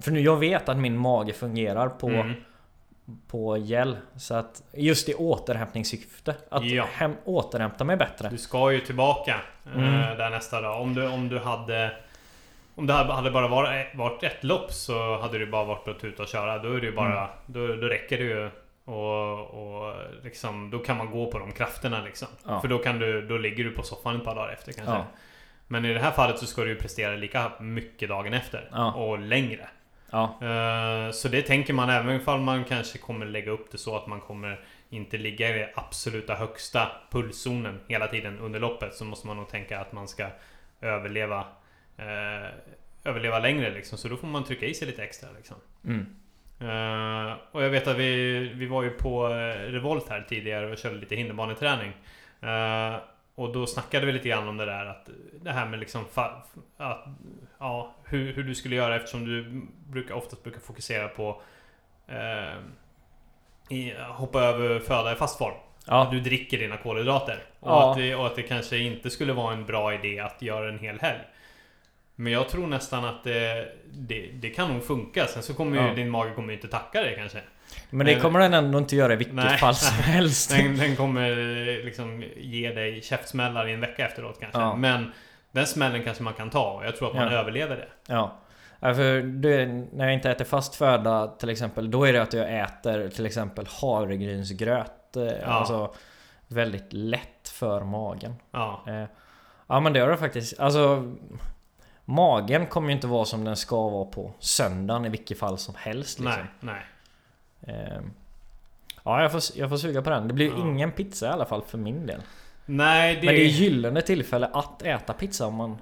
För nu jag vet att min mage fungerar på, mm. på gel. Så att just i återhämtningssyfte. Att ja. hem, återhämta mig bättre. Du ska ju tillbaka mm. där nästa dag. Om du, om du hade... Om det hade bara varit, varit ett lopp, så hade du bara varit att tuta och köra. Då är det ju bara... Mm. Då, då räcker det ju... Och, och liksom, då kan man gå på de krafterna liksom. Ja. För då, kan du, då ligger du på soffan ett par dagar efter kanske. Ja. Men i det här fallet så ska du ju prestera lika mycket dagen efter ja. och längre. Ja. Uh, så det tänker man även ifall man kanske kommer lägga upp det så att man kommer inte ligga i absoluta högsta pulszonen hela tiden under loppet, så måste man nog tänka att man ska överleva uh, överleva längre liksom. Så då får man trycka i sig lite extra liksom. Mm. Uh, och jag vet att vi, vi var ju på Revolt här tidigare och körde lite hinderbaneträning. Uh, och då snackade vi lite grann om det där, att det här med liksom fa- att, ja, hur, hur du skulle göra, eftersom du brukar, oftast brukar fokusera på uh, i, hoppa över föda i fast form. Ja. Att du dricker dina kolhydrater. Och, ja. att det, och att det kanske inte skulle vara en bra idé att göra en hel helg. Men jag tror nästan att det, det, det kan nog funka. Sen så kommer ju, ja. din mage kommer ju inte tacka det kanske. Men det kommer den ändå inte göra i vilket nej, fall som nej. helst. Den, den kommer liksom ge dig käftsmällar i en vecka efteråt kanske. Ja. Men den smällen kanske man kan ta, och jag tror att man ja. överlever det. Ja, för det, när jag inte äter fast föda till exempel, då är det att jag äter till exempel havregrynsgröt. Ja. Alltså väldigt lätt för magen. Ja, ja men det gör det faktiskt. Alltså... Magen kommer ju inte vara som den ska vara på söndagen i vilket fall som helst. Liksom. Nej, nej. Eh, ja, jag får, jag får suga på den. Det blir ju ja. ingen pizza i alla fall för min del. Nej, det... Men det är gyllene tillfälle att äta pizza om man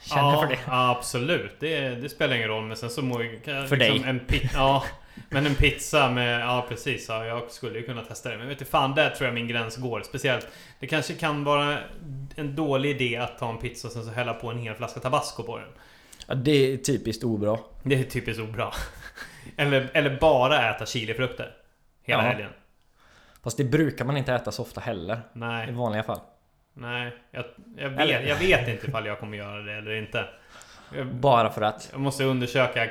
känner ja, för det. Ja, absolut. Det, det spelar ingen roll. Men sen så må jag, för liksom, dig. En pi- ja, men en pizza med... Ja, precis. Ja, jag skulle ju kunna testa det. Men vet du, fan, där tror jag min gräns går. Speciellt, det kanske kan vara... en dålig idé att ta en pizza och sen så hälla på en hel flaska tabasco på den. Ja, det är typiskt obra. Det är typiskt obra. eller, eller bara äta chilifrukter hela ja. helgen. Fast det brukar man inte äta så ofta heller. Nej. I vanliga fall. Nej, jag, jag, vet, jag vet inte ifall jag kommer göra det eller inte. Jag, bara för att? Jag måste undersöka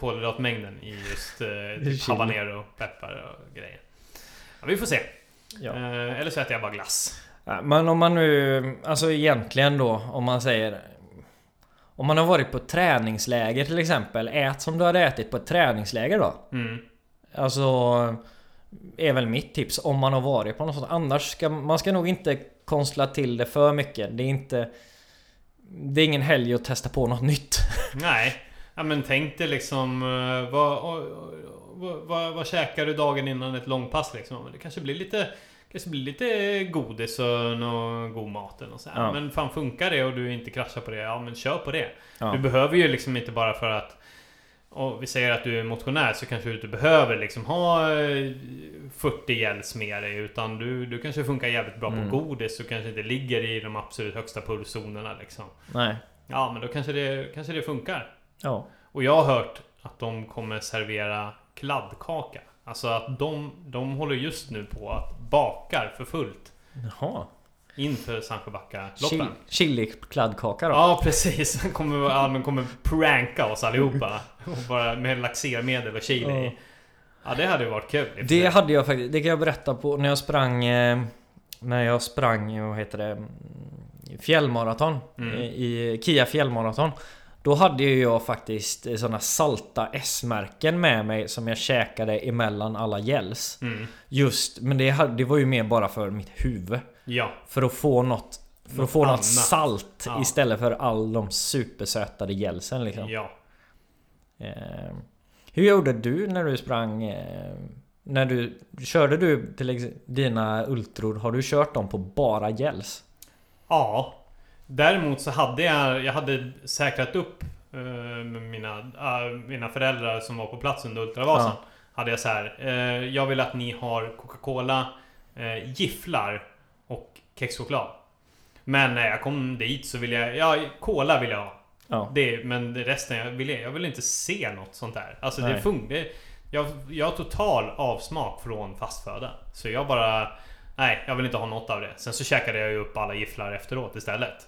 kolhydratmängden i just eh, typ habanero, peppar och grejer. Ja, vi får se. Ja. Eh, eller så äter jag bara glass. Men om man nu, alltså egentligen då, om man säger, om man har varit på träningsläger till exempel, ät som du hade ätit på ett träningsläger då. Mm. Alltså är väl mitt tips om man har varit på något sånt. Annars ska man ska nog inte konstla till det för mycket. Det är inte, det är ingen helg att testa på något nytt. Nej, ja, men tänk dig liksom, vad, vad, vad, vad käkar du dagen innan ett långpass liksom? Det kanske blir lite... Det blir lite godis och god mat och så här. Ja. Men fan, funkar det och du inte kraschar på det, ja men kör på det. Ja. Du behöver ju liksom inte bara för att, och vi säger att du är motionär, så kanske du inte behöver liksom ha fyrtio gels med dig, utan du, du kanske funkar jävligt bra mm. på godis, så kanske inte ligger i de absolut högsta pulszonerna liksom. Nej. Ja, men då kanske det, kanske det funkar. Ja. Och jag har hört att de kommer servera kladdkaka. Alltså att de, de håller just nu på att bakar för fullt. Jaha. inför Sandsjöbacka-loppen. Chili kladdkaka då. Ja, precis. Han kommer, han kommer pranka oss allihopa. Och bara med laxermedel och chili. Ja, ja, det hade ju varit kul. Det hade jag faktiskt. Det kan jag berätta på när jag sprang när jag sprang vad heter det fjällmaraton mm. i Kia fjällmaraton. Då hade ju jag faktiskt sådana salta S-märken med mig som jag käkade emellan alla gels. Mm. Just, men det, det var ju mer bara för mitt huvud. Ja. För att få något, för något, att få något salt ja. istället för all de supersötade gelsen. Liksom. Ja. Eh, hur gjorde du när du sprang... Eh, när du, körde du till exempel dina ultror, har du kört dem på bara gels? Ja. Däremot så hade jag, jag hade säkrat upp eh, mina, äh, mina föräldrar som var på plats under Ultravasan. Ja. Hade jag så här, eh, jag vill att ni har Coca-Cola, eh, gifflar och kexchoklad. Men när jag kom dit så ville jag, ja, cola vill jag ha. Ja. Det, men resten, jag ville jag vill inte se något sånt där. Alltså det funkar. Jag, jag har total avsmak från fastföda. Så jag bara... Nej, jag vill inte ha något av det. Sen så käkade jag ju upp alla gifflar efteråt istället.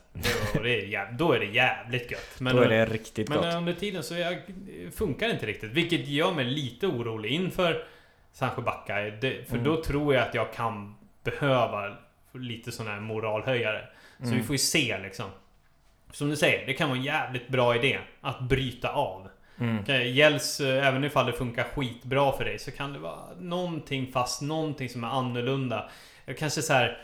Och det är jäv- då är det jävligt gött. Men då är det riktigt men gott. Men under tiden så jag, funkar det inte riktigt. Vilket gör mig lite orolig inför Sandsjöbacka. Det, för mm. då tror jag att jag kan behöva lite sån här moralhöjare. Så mm. vi får ju se liksom. Som du säger, det kan vara en jävligt bra idé att bryta av. Mm. Gälls, även ifall det funkar skitbra för dig så kan det vara någonting fast, någonting som är annorlunda. Kanske så här,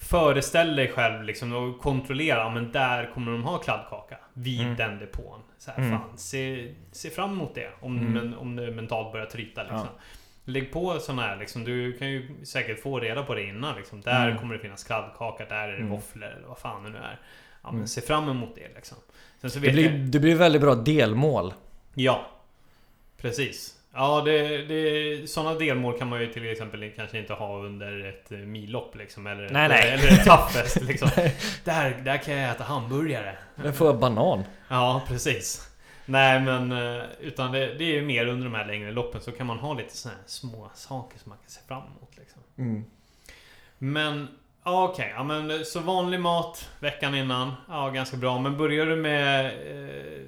föreställ dig själv liksom, och kontrollera, men där kommer de ha kladdkaka vid mm. den depån. Så här, mm. fan, se, se fram emot det om, mm. men, om det mentalt börjar tryta. Liksom. Ja. Lägg på sådana här, liksom, du kan ju säkert få reda på det innan. Liksom. Där mm. kommer det finnas kladdkaka, där är det våfflor eller vad fan det nu är. Ja, men se fram emot det. Liksom. Sen så vet det, blir, jag... det blir väldigt bra delmål. Ja, precis. Ja, det, det, sådana delmål kan man ju till exempel kanske inte ha under ett millopp liksom, eller, nej, nej. eller ett tappfest liksom. där, där kan jag äta hamburgare. Där får jag banan. Ja, precis. Nej, men utan det, det är ju mer under de här längre loppen så kan man ha lite sådana här små saker som man kan se fram emot liksom. Mm. Men okej, okay, ja, men så vanlig mat veckan innan, ja ganska bra. Men börjar du med... Eh,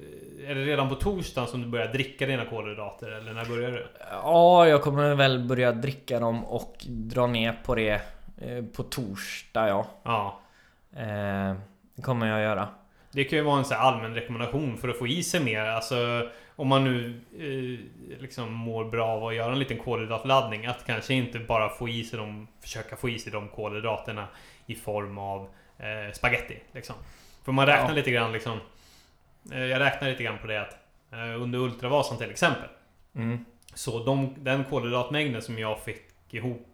Är det redan på torsdagen som du börjar dricka dina kolhydrater? Eller när börjar du? Ja, jag kommer väl börja dricka dem och dra ner på det på torsdag, ja. Ja. Eh, det kommer jag göra. Det kan ju vara en så här allmän rekommendation för att få i sig mer. Alltså, om man nu eh, liksom mår bra av att göra en liten kolhydratladdning. Att kanske inte bara få i sig dem, försöka få i sig de kolhydraterna i form av eh, spaghetti. Liksom. För man räknar ja. lite grann liksom... Jag räknar lite grann på det att under Ultravasan till exempel mm. så de, den kolhydratmängden som jag fick ihop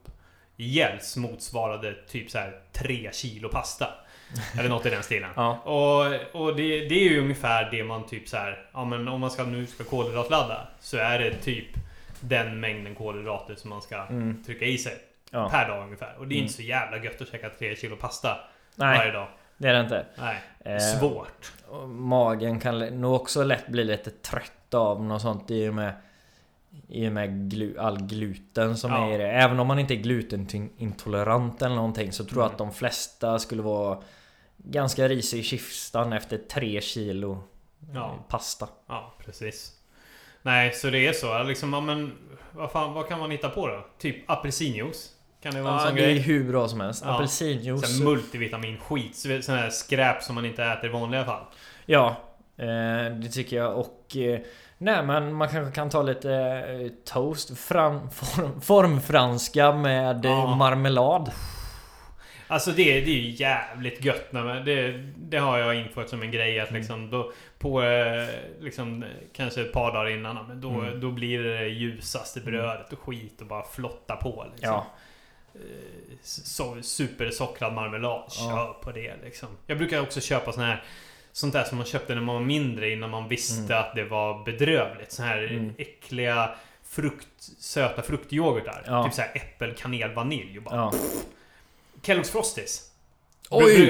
i gels motsvarade typ så här tre kilo pasta eller något i den stilen. Ja. Och, och det, det är ju ungefär det man typ så här, ja, men om man ska, nu ska kolhydratladda så är det typ den mängden kolhydrater som man ska mm. trycka i sig ja. per dag ungefär. Och det är mm. inte så jävla gött att käka tre kilo pasta Nej. varje dag. Det är det inte. Nej, svårt. Eh, magen kan nog också lätt bli lite trött av något sånt i och med, i och med glu, all gluten som ja. är i det. Även om man inte är glutenintolerant eller någonting så tror jag mm. att de flesta skulle vara ganska risig i kistan efter tre kilo ja. pasta. Ja, precis. Nej, så det är så. Liksom, ja, men, vad, fan, vad kan man hitta på då? Typ apelsinjuice. Kan det vara ja, det grej? Är hur bra som helst. Ja. Apelsinjuice. Multivitamin skit. Sån här skräp som man inte äter i vanliga fall. Ja, det tycker jag. Och nej, men man kanske kan ta lite toast. Fram, form, formfranska med ja. marmelad. Alltså det, det är ju jävligt gött. Det, det har jag infört som en grej. Att liksom då, på liksom, kanske ett par dagar innan. Men då, mm. då blir det ljusaste brödet och skit och bara flotta på. Liksom. Ja. Så supersockrad marmelad ja. Kör på det liksom. Jag brukar också köpa sån här, sånt där som man köpte när man var mindre innan man visste mm. att det var bedrövligt. Sån här mm. äckliga frukt, söta fruktyoghurtar ja. Typ såhär äppel, kanel, vanilj och bara, ja. Kellogg's Frosties. Oj! Det,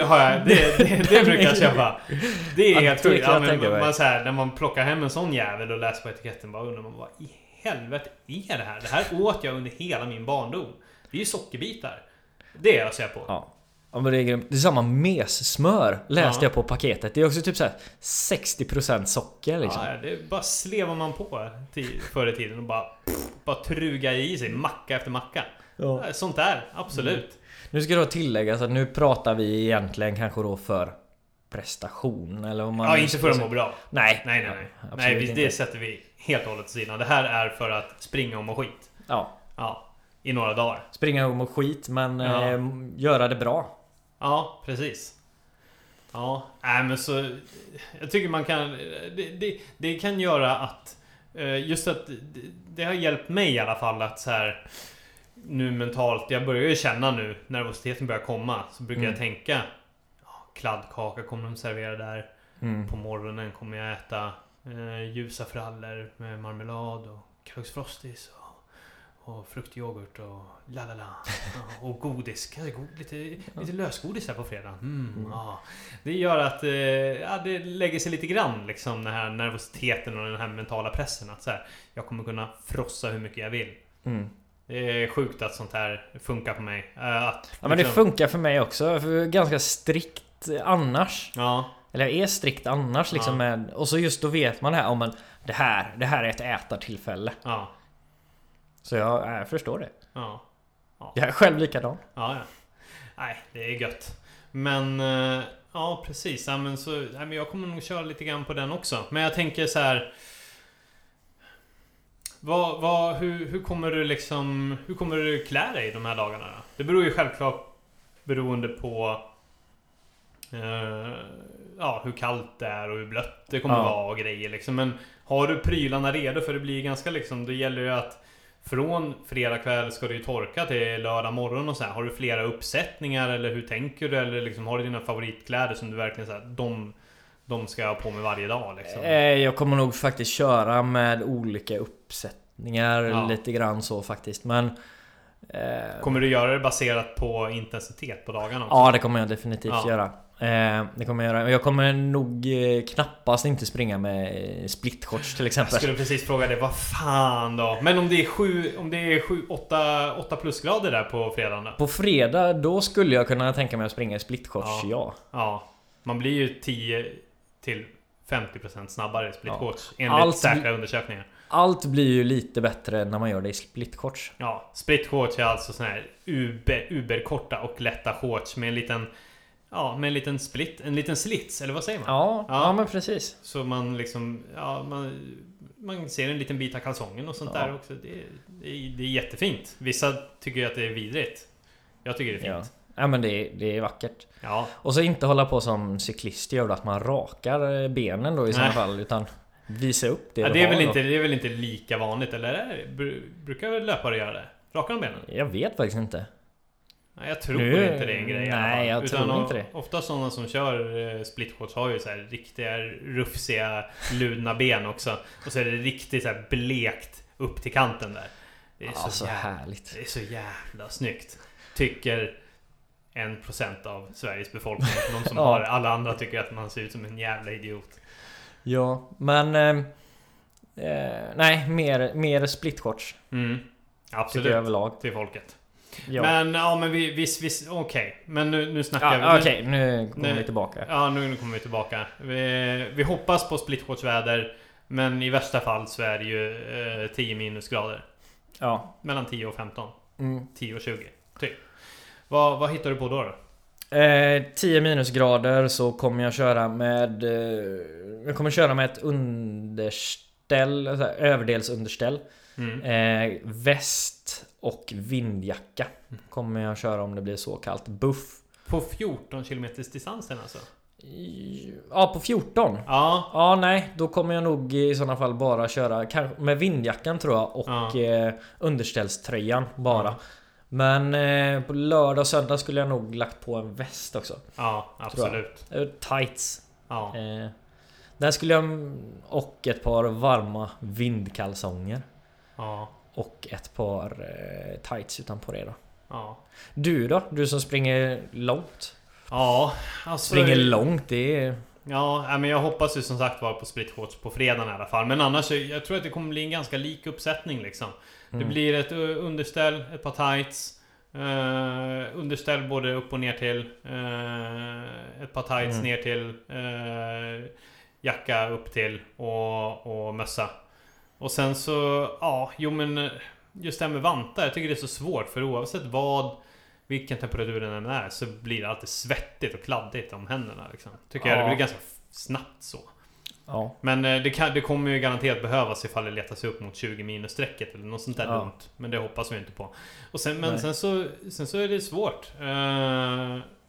det, det, det brukar jag köpa. Det är helt sjukt ja, när man plockar hem en sån jävel och läser på etiketten bara undrar man vad i helvete är det här? Det här åt jag under hela min barndom. Det är ju sockerbitar. Det är jag ser på. Ja. Ja, men det är grymt. Det är samma messmör, läste ja. jag på paketet. Det är också typ så här sextio procent socker liksom. Ja, det bara slevar man på till, förr i tiden och bara, bara truga i sig macka efter macka. Ja. Sånt där, absolut. Mm. Nu ska jag tillägga så att nu pratar vi egentligen kanske då för prestation eller om man ja, inte för att må bra. Nej, nej, nej. nej. Ja, nej det inte. Sätter vi helt och hållet åt sidan. Det här är för att springa om och skit. Ja. Ja. I några dagar. Springa om och skit, men ja. eh, göra det bra. Ja, precis. Ja, äh, men så jag tycker man kan det, det, det kan göra att just att det, det har hjälpt mig i alla fall att så här nu mentalt, jag börjar ju känna nu nervositeten börjar komma, så brukar mm. jag tänka kladdkaka kommer de servera där mm. på morgonen kommer jag äta eh, ljusa frallor med marmelad och kruxfrostis och och fruktyoghurt och lalala och godis, lite, lite lösgodis här på fredag. Mm, mm. Ja. Det gör att ja, det lägger sig lite grann liksom den här nervositeten och den här mentala pressen att så här, jag kommer kunna frossa hur mycket jag vill. Mm. Det är sjukt att sånt här funkar på mig. Att, ja, men det liksom... funkar för mig också, för ganska strikt annars. Ja. Eller är strikt annars liksom ja. med, och så just då vet man det här, oh, men det här, det här är ett ätartillfälle. Ja. Så jag, jag förstår det. Ja. Ja. Jag är själv likadan. Ja, ja. Nej, det är gött. Men ja, precis. Ja, men så, ja, men jag kommer nog köra lite grann på den också. Men jag tänker så här. Vad, vad, hur, hur kommer du liksom, hur kommer du klä dig de här dagarna då? Det beror ju självklart beroende på eh, ja, hur kallt det är och hur blött det kommer ja. vara och grejer liksom. Men har du prylarna redo, för det blir ganska liksom, det gäller ju att från fredag kväll ska det ju torka till lördag morgon och så här. Har du flera uppsättningar eller hur tänker du? Eller liksom, har du dina favoritkläder som du verkligen så här, de, de ska ha på mig varje dag liksom? Jag kommer nog faktiskt köra med olika uppsättningar ja. lite grann så faktiskt. Men, eh... kommer du göra det baserat på intensitet på dagarna också? Ja, det kommer jag definitivt ja. göra. Det kommer jag göra. Jag kommer nog knappast inte springa med splitshorts till exempel. Jag skulle precis fråga det, vad fan då? Men om det är sju, om det är sju, åtta, åtta plusgrader där på fredagen? På fredag, då skulle jag kunna tänka mig att springa i splitshorts, ja. ja. ja. Man blir ju tio till femtio procent snabbare i splitshorts ja. enligt allt, säkra undersökningar. Allt blir ju lite bättre när man gör det i splitshorts. Ja, splitshorts är alltså såna här uber, uberkorta och lätta shorts med en liten... Ja, med en liten split, en liten slits, eller vad säger man? Ja, ja. ja men precis. Så man liksom, ja, man, man ser en liten bit av kalsongen och sånt ja. där också. Det, det, det är jättefint. Vissa tycker ju att det är vidrigt. Jag tycker det är fint. Ja, ja men det, det är vackert. Ja. Och så inte hålla på som cyklist gör att man rakar benen då i sådana fall, utan visa upp det. Ja, det, är väl inte, det är väl inte lika vanligt, eller? Brukar löpare göra det? Raka de benen? Jag vet faktiskt inte. Nej, jag tror nu, inte det är en grej. Nej, jag Utan tror inte det. Ofta sådana som kör splitshorts har ju så här riktiga rufsiga, ludna ben också. Och så är det riktigt så här blekt upp till kanten där. Det är ja, så, så jävla, härligt. Det är så jävla snyggt. Tycker en procent av Sveriges befolkning. De som ja. har alla andra tycker att man ser ut som en jävla idiot. Ja, men eh, nej, mer, mer splitshorts. Mm, absolut, tycker jag överlag. Till folket. Ja. Men ja men vi visst vis, okej okay. men nu nu snackar ja, vi. Okej, okay. nu kommer nu, vi tillbaka. Ja, nu, nu kommer vi tillbaka. Vi, vi hoppas på splitshortsväder, men i värsta fall så är det ju eh, tio minusgrader. Ja, mellan tio och femton. Mm. tio och tjugo typ. Vad vad hittar du på då då? Eh, tio minusgrader så kommer jag köra med eh, jag kommer köra med ett underställ, alltså överdelsunderställ. Mm. Eh, väst och vindjacka kommer jag köra om det blir så kallt. Buff på fjorton kilometers distansen alltså? Ja, på fjorton. Ja. Ja, nej, då kommer jag nog i sådana fall bara köra med vindjackan tror jag och ja. eh, underställströjan bara. Ja. Men eh, på lördag och söndag skulle jag nog lagt på en väst också. Ja, absolut. Tights. Ja. Eh, där skulle jag och ett par varma vindkalsonger. Ja. Och ett par eh, tights utanpå det då. Ja. Du då? Du som springer långt? Ja, alltså, springer långt, det är... Ja, men jag hoppas ju som sagt vara på splitshorts på fredagen i alla fall. Men annars, jag tror att det kommer bli en ganska lik uppsättning liksom. Mm. Det blir ett underställ, ett par tights, Eh, underställ både upp och ner till, eh, ett par tights mm. ner till, eh, jacka upp till och, och mössa. Och sen så, ja, jo men just det här med vantar, jag tycker det är så svårt, för oavsett vad, vilken temperatur den är, så blir det alltid svettigt och kladdigt om händerna liksom. Tycker ja. jag, det blir ganska snabbt så. Ja. Men det, kan, det kommer ju garanterat behövas ifall det letar sig upp mot tjugo minus-strecket eller något sånt där ja. dumt. Men det hoppas vi inte på. Och sen, men sen så, sen så är det svårt. Uh,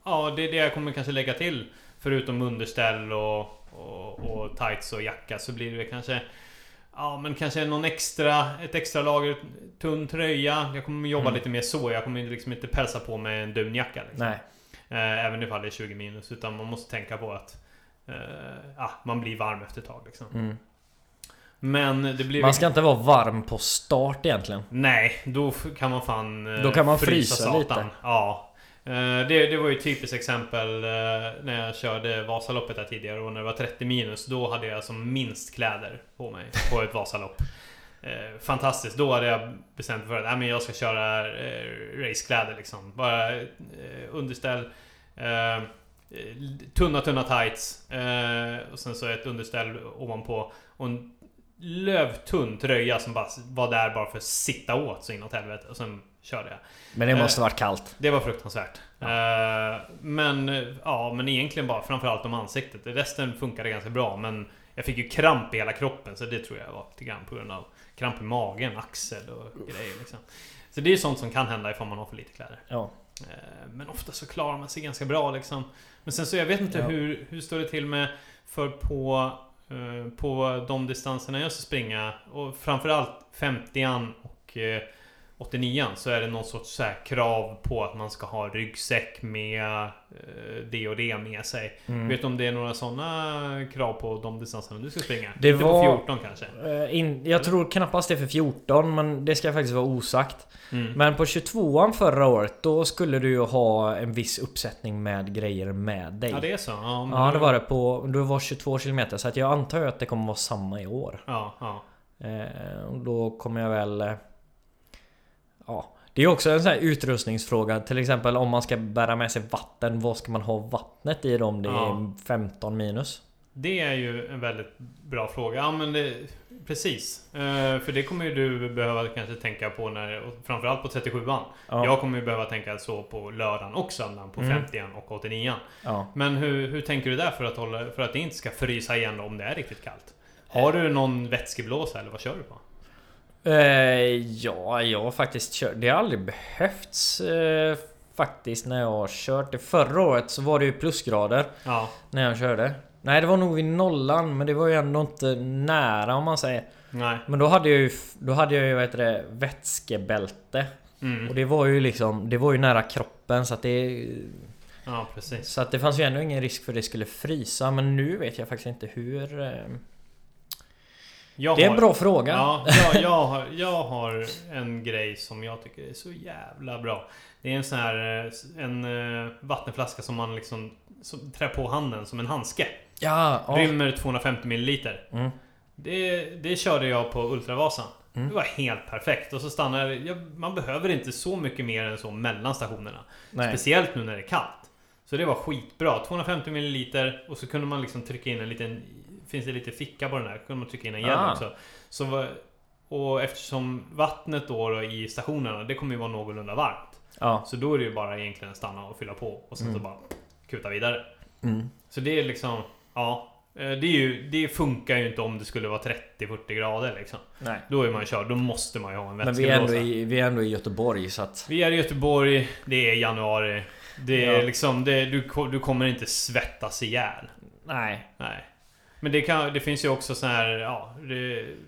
ja, det är det jag kommer kanske lägga till. Förutom underställ och, och, och tights och jacka, så blir det kanske... Ja, men kanske någon extra, ett extra lager tunn tröja. Jag kommer jobba mm. lite mer så. Jag kommer liksom inte pälsa på med en dunjacka liksom. Nej. Eh, även ifall det är tjugo minus. Utan man måste tänka på att eh, ah, man blir varm efter ett tag liksom. Mm. Men det blir... Man ska inte vara varm på start egentligen. Nej, då kan man fan eh, då kan man frysa, frysa satan. Lite. Ja. Eh, det, det var ju ett typiskt exempel eh, när jag körde Vasaloppet där tidigare, och när det var trettio minus, då hade jag som minst kläder på mig på ett Vasalopp. Eh, fantastiskt, då hade jag bestämt för att äh, men jag ska köra eh, racekläder liksom. Bara eh, underställ, eh, tunna tunna tights, eh, och sen så ett underställ ovanpå och en lövtunn tröja som bara var där bara för att sitta åt så inåt helvete, och sen körde jag. Men det måste ha varit kallt. Det var fruktansvärt. Ja. Men ja, men egentligen bara framförallt om ansiktet. Resten funkade ganska bra, men jag fick ju kramp i hela kroppen, så det tror jag var till grann på grund av kramp i magen, axel och Uff. grejer liksom. Så det är ju sånt som kan hända ifall man har för lite kläder. Ja. Men ofta så klarar man sig ganska bra liksom. Men sen så jag vet inte ja. hur hur står det till med för på på de distanserna jag ska springa, och framförallt femtioan och åttionioan, så är det någon sorts så här krav på att man ska ha ryggsäck med det och det med sig. Mm. Vet du om det är några sådana krav på de distanserna du ska springa? Det inte var på fjorton kanske? In, jag Eller? tror knappast det är för fjorton, men det ska faktiskt vara osagt. Mm. Men på tjugotvåan förra året, då skulle du ju ha en viss uppsättning med grejer med dig. Ja, det är så. Ja, men... ja det var det på, då var tjugotvå kilometer, så att jag antar att det kommer vara samma i år. Ja, ja. Då kommer jag väl... Ja, det är också en sån här utrustningsfråga. Till exempel om man ska bära med sig vatten, vad ska man ha vattnet i om det ja. är femton minus? Det är ju en väldigt bra fråga. Ja, men det, precis. Uh, för det kommer ju du behöva kanske tänka på när, framförallt på trettiosjuan. Ja. Jag kommer ju behöva tänka så på lördagen och söndagen på mm. femtioan och åttionioan. Ja. Men hur, hur tänker du där för att, hålla, för att det inte ska frysa igen om det är riktigt kallt? Har du någon vätskeblåsa eller vad kör du på? Ja, jag har faktiskt kört. Det har aldrig behövts eh, faktiskt när jag har kört det. Förra året så var det ju plusgrader ja. när jag körde. Nej, det var nog vid nollan, men det var ju ändå inte nära om man säger. Nej. Men då hade jag ju, då hade jag ju vad heter det, vätskebälte. Mm. Och det var ju liksom, det var ju nära kroppen, så att det... Ja, precis. Så att det fanns ju ändå ingen risk för att det skulle frysa. Men nu vet jag faktiskt inte hur... Eh, Jag det är en har, bra fråga. Ja, jag, jag, har, jag har en grej som jag tycker är så jävla bra. Det är en sån här en vattenflaska som man liksom som trär på handen som en handske. Ja, ja. Rymmer tvåhundrafemtio milliliter. Mm. Det, det körde jag på Ultravasan. Mm. Det var helt perfekt. Och så stannar jag, man behöver inte så mycket mer än så mellan stationerna. Nej. Speciellt nu när det är kallt. Så det var skitbra. tvåhundrafemtio milliliter, och så kunde man liksom trycka in en liten... Finns det lite ficka på den här, kunde man trycka in en hjälm ah. också. Så, och eftersom vattnet då, då i stationerna, det kommer ju vara någorlunda varmt. Ah. Så då är det ju bara egentligen att stanna och fylla på, och sen mm. så bara kuta vidare. Mm. Så det är liksom, ja, det, är ju, det funkar ju inte om det skulle vara trettio till fyrtio grader liksom. Nej. Då är man ju körd, då måste man ju ha en vätskeblåsa. Men vi är, i, vi är ändå i Göteborg, så att... Vi är i Göteborg, det är januari. Det är ja. liksom, det, du, du kommer inte svettas ihjäl. Nej. Nej. Men det, kan, det finns ju också sån här ja,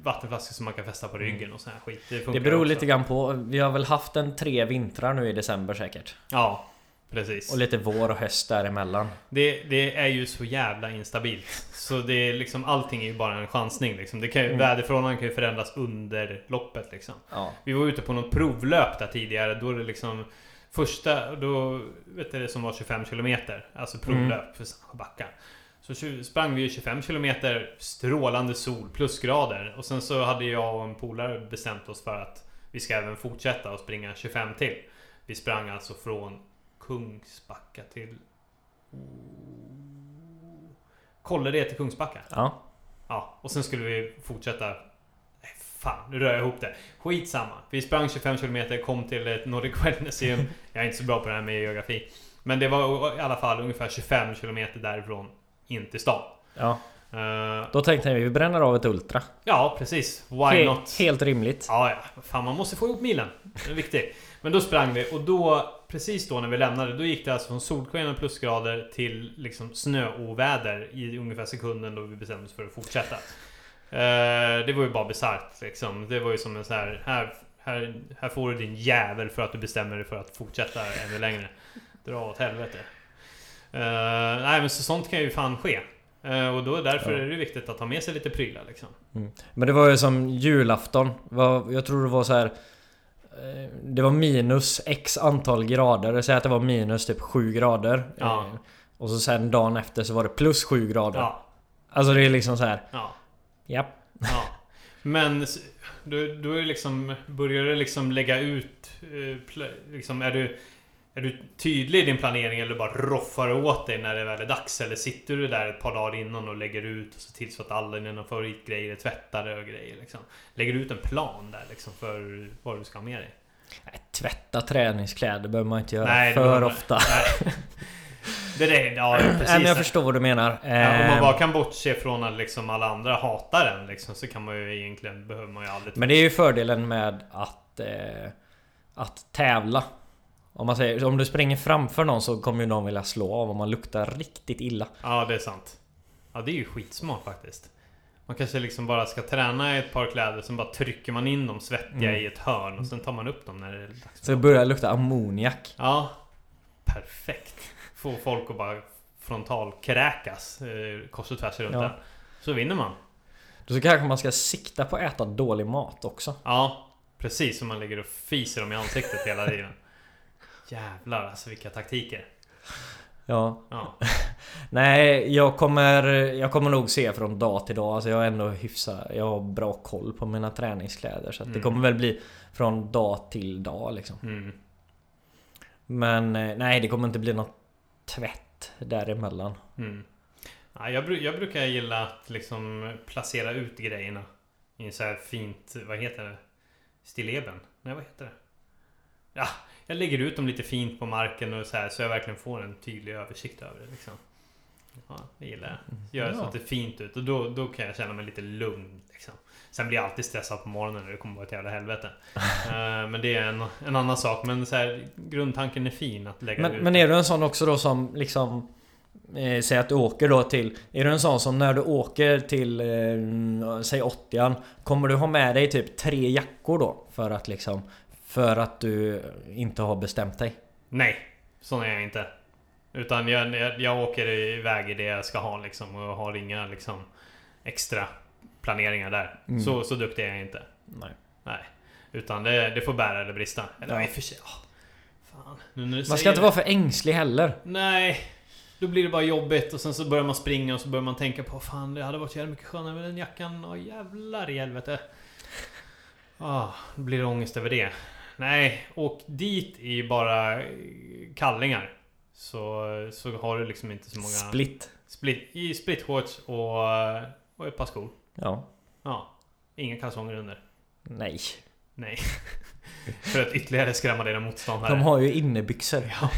vattenflaskor som man kan fästa på ryggen och sån här skit. Det, det beror också lite grann på. Vi har väl haft en tre vintrar nu i december säkert. Ja, precis. Och lite vår och höst däremellan. Det, det är ju så jävla instabilt. Så det är liksom, allting är ju bara en chansning liksom. Det kan ju, mm. väderförhållanden kan ju förändras under loppet liksom. Ja. Vi var ute på något provlöp där tidigare. Då är det liksom... Första, då vet jag det som var tjugofem kilometer. Alltså provlöp mm. för Sandsjöbacka. Så sprang vi tjugofem kilometer, strålande sol, plusgrader. Och sen så hade jag och en polare bestämt oss för att vi ska även fortsätta och springa tjugofem till. Vi sprang alltså från Kungsbacka till... Kolla det till Kungsbacka. Ja. Ja, och sen skulle vi fortsätta... Fan, nu rör jag ihop det. Skitsamma. Vi sprang tjugofem kilometer, kom till ett Nordic Wellness Gym. Jag är inte så bra på det här med geografi. Men det var i alla fall ungefär tjugofem kilometer därifrån in till stan. Ja. Uh, Då tänkte vi, vi bränner av ett ultra. Ja, precis. Why He- not? Helt rimligt. Ja, ja. Fan, man måste få ihop milen. Det är viktigt. Men då sprang vi, och då, precis då när vi lämnade, då gick det alltså från solsken och plusgrader till liksom snöoväder i ungefär sekunden då vi bestämde oss för att fortsätta. Uh, det var ju bara bizarrt liksom. Det var ju som en så här, här, här, här får du din jävel för att du bestämmer dig för att fortsätta ännu längre. Dra åt helvete. Uh, nej, men så sånt kan ju fan ske. Och då därför ja. Är det viktigt att ta med sig lite prylar liksom. Mm. Men det var ju som julafton. Jag tror det var så här. Det var minus x antal grader. Säg att det var minus typ sju grader. Ja. Och så sen dagen efter så var det plus sju grader. Ja. Alltså det är liksom så här. Ja. Japp. Ja. Men du du är liksom börjar du liksom lägga ut liksom är du Är du tydlig i din planering, eller bara roffar åt dig när det väl är dags? Eller sitter du där ett par dagar innan och lägger ut och så till så att alla dina favoritgrejer är tvättade och grejer liksom? Lägger du ut en plan där liksom för vad du ska ha med dig? Nej, tvätta träningskläder behöver man inte göra. Nej, för ofta. Nej. Det är det, ja, precis. Nej, men jag förstår vad du menar. Ja, om man bara kan bortse från att liksom alla andra hatar den liksom, så kan man ju egentligen, behöver man ju aldrig tvätta. Men det är ju fördelen med att, eh, att tävla. Om man säger, om du springer framför någon så kommer ju någon vilja slå av om man luktar riktigt illa. Ja, det är sant. Ja, det är ju skitsmart faktiskt. Man kanske liksom bara ska träna i ett par kläder, sen bara trycker man in dem svettiga mm. i ett hörn och sen tar man upp dem när det är dags. Så det börjar lukta ammoniak. Ja, perfekt. Få folk att bara frontalkräkas kors och tvärs runt ja. Den. Så vinner man. Då kanske man ska sikta på att äta dålig mat också. Ja, precis, som man ligger och fiser dem i ansiktet hela tiden. Jävlar, alltså vilka taktiker. Ja, ja. Nej, jag kommer Jag kommer nog se från dag till dag. Alltså jag är ändå hyfsad, jag har bra koll på mina träningskläder. Så att mm. det kommer väl bli från dag till dag liksom. mm. Men nej, det kommer inte bli något tvätt däremellan. mm. ja, jag, jag brukar gilla att liksom placera ut grejerna i en så här fint, vad heter det? Stilleben, nej vad heter det? Ja, jag lägger ut dem lite fint på marken och så här, så jag verkligen får en tydlig översikt över det liksom. Ja, det gillar jag. Gör ja. Så att det är fint ut, och då, då kan jag känna mig lite lugn liksom. Sen blir jag alltid stressad på morgonen när det kommer vara ett jävla helvete. uh, Men det är en, en annan sak. Men så här, grundtanken är fin att lägga men, ut. Men är du en sån också då som liksom eh, säger att du åker då till, är du en sån som när du åker till eh, säg åttioan, kommer du ha med dig typ tre jackor då? För att liksom För att du inte har bestämt dig? Nej, sån är jag inte. Utan jag, jag, jag åker iväg i det jag ska ha liksom, och har inga liksom extra planeringar där. Mm. Så, så duktig är jag inte. Nej. Nej. Utan det, det får bära eller brista. Eller nej, för sig. Oh, fan. Nu, nu man ska inte det. Vara för ängslig heller. Nej, då blir det bara jobbigt. Och sen så börjar man springa och så börjar man tänka på, fan, det hade varit jävligt mycket skönare med den jackan. Åh, jävlar i helvete. Ah, det blir ångest över det. Nej, och dit i bara kallingar. Så, så har du liksom inte så många... Split. split I splitshorts och, och ett par skor. Ja. Ja, inga kalsonger under. Nej. Nej. För att ytterligare skrämma dina motståndare. De har ju innebyxor. Ja,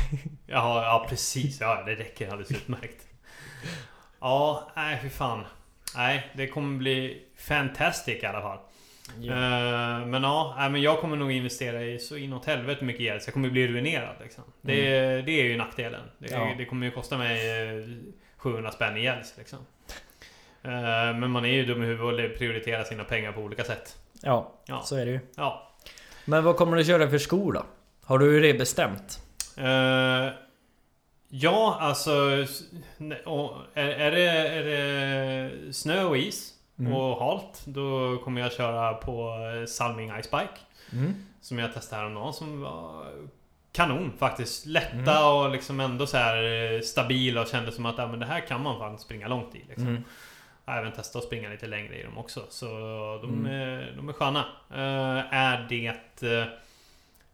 ja, ja precis. Ja, det räcker alldeles utmärkt. Ja, nej för fan. Nej, det kommer bli fantastiskt i alla fall. Ja. Uh, men ja, uh, men jag kommer nog investera i så inåt helvete mycket hjälp. Så jag kommer bli ruinerad liksom. det, mm. det är ju nackdelen. Det, ja. Det kommer ju kosta mig sjuhundra spänn i hjälp liksom. uh, Men man är ju dum i huvudet och prioriterar sina pengar på olika sätt. Ja, ja. Så är det ju. Ja. Men vad kommer du köra för skor då? Har du det bestämt? Uh, ja, alltså är, är, det, är det snö och is Mm. och halt, då kommer jag köra på Salming Icebike mm. som jag testade häromdagen, som var kanon faktiskt. Lätta mm. och liksom ändå så här stabila, och kände som att ja, men det här kan man fan springa långt i liksom. mm. Jag har även testat att springa lite längre i dem också, så de, mm. är, de är sköna. uh, Är det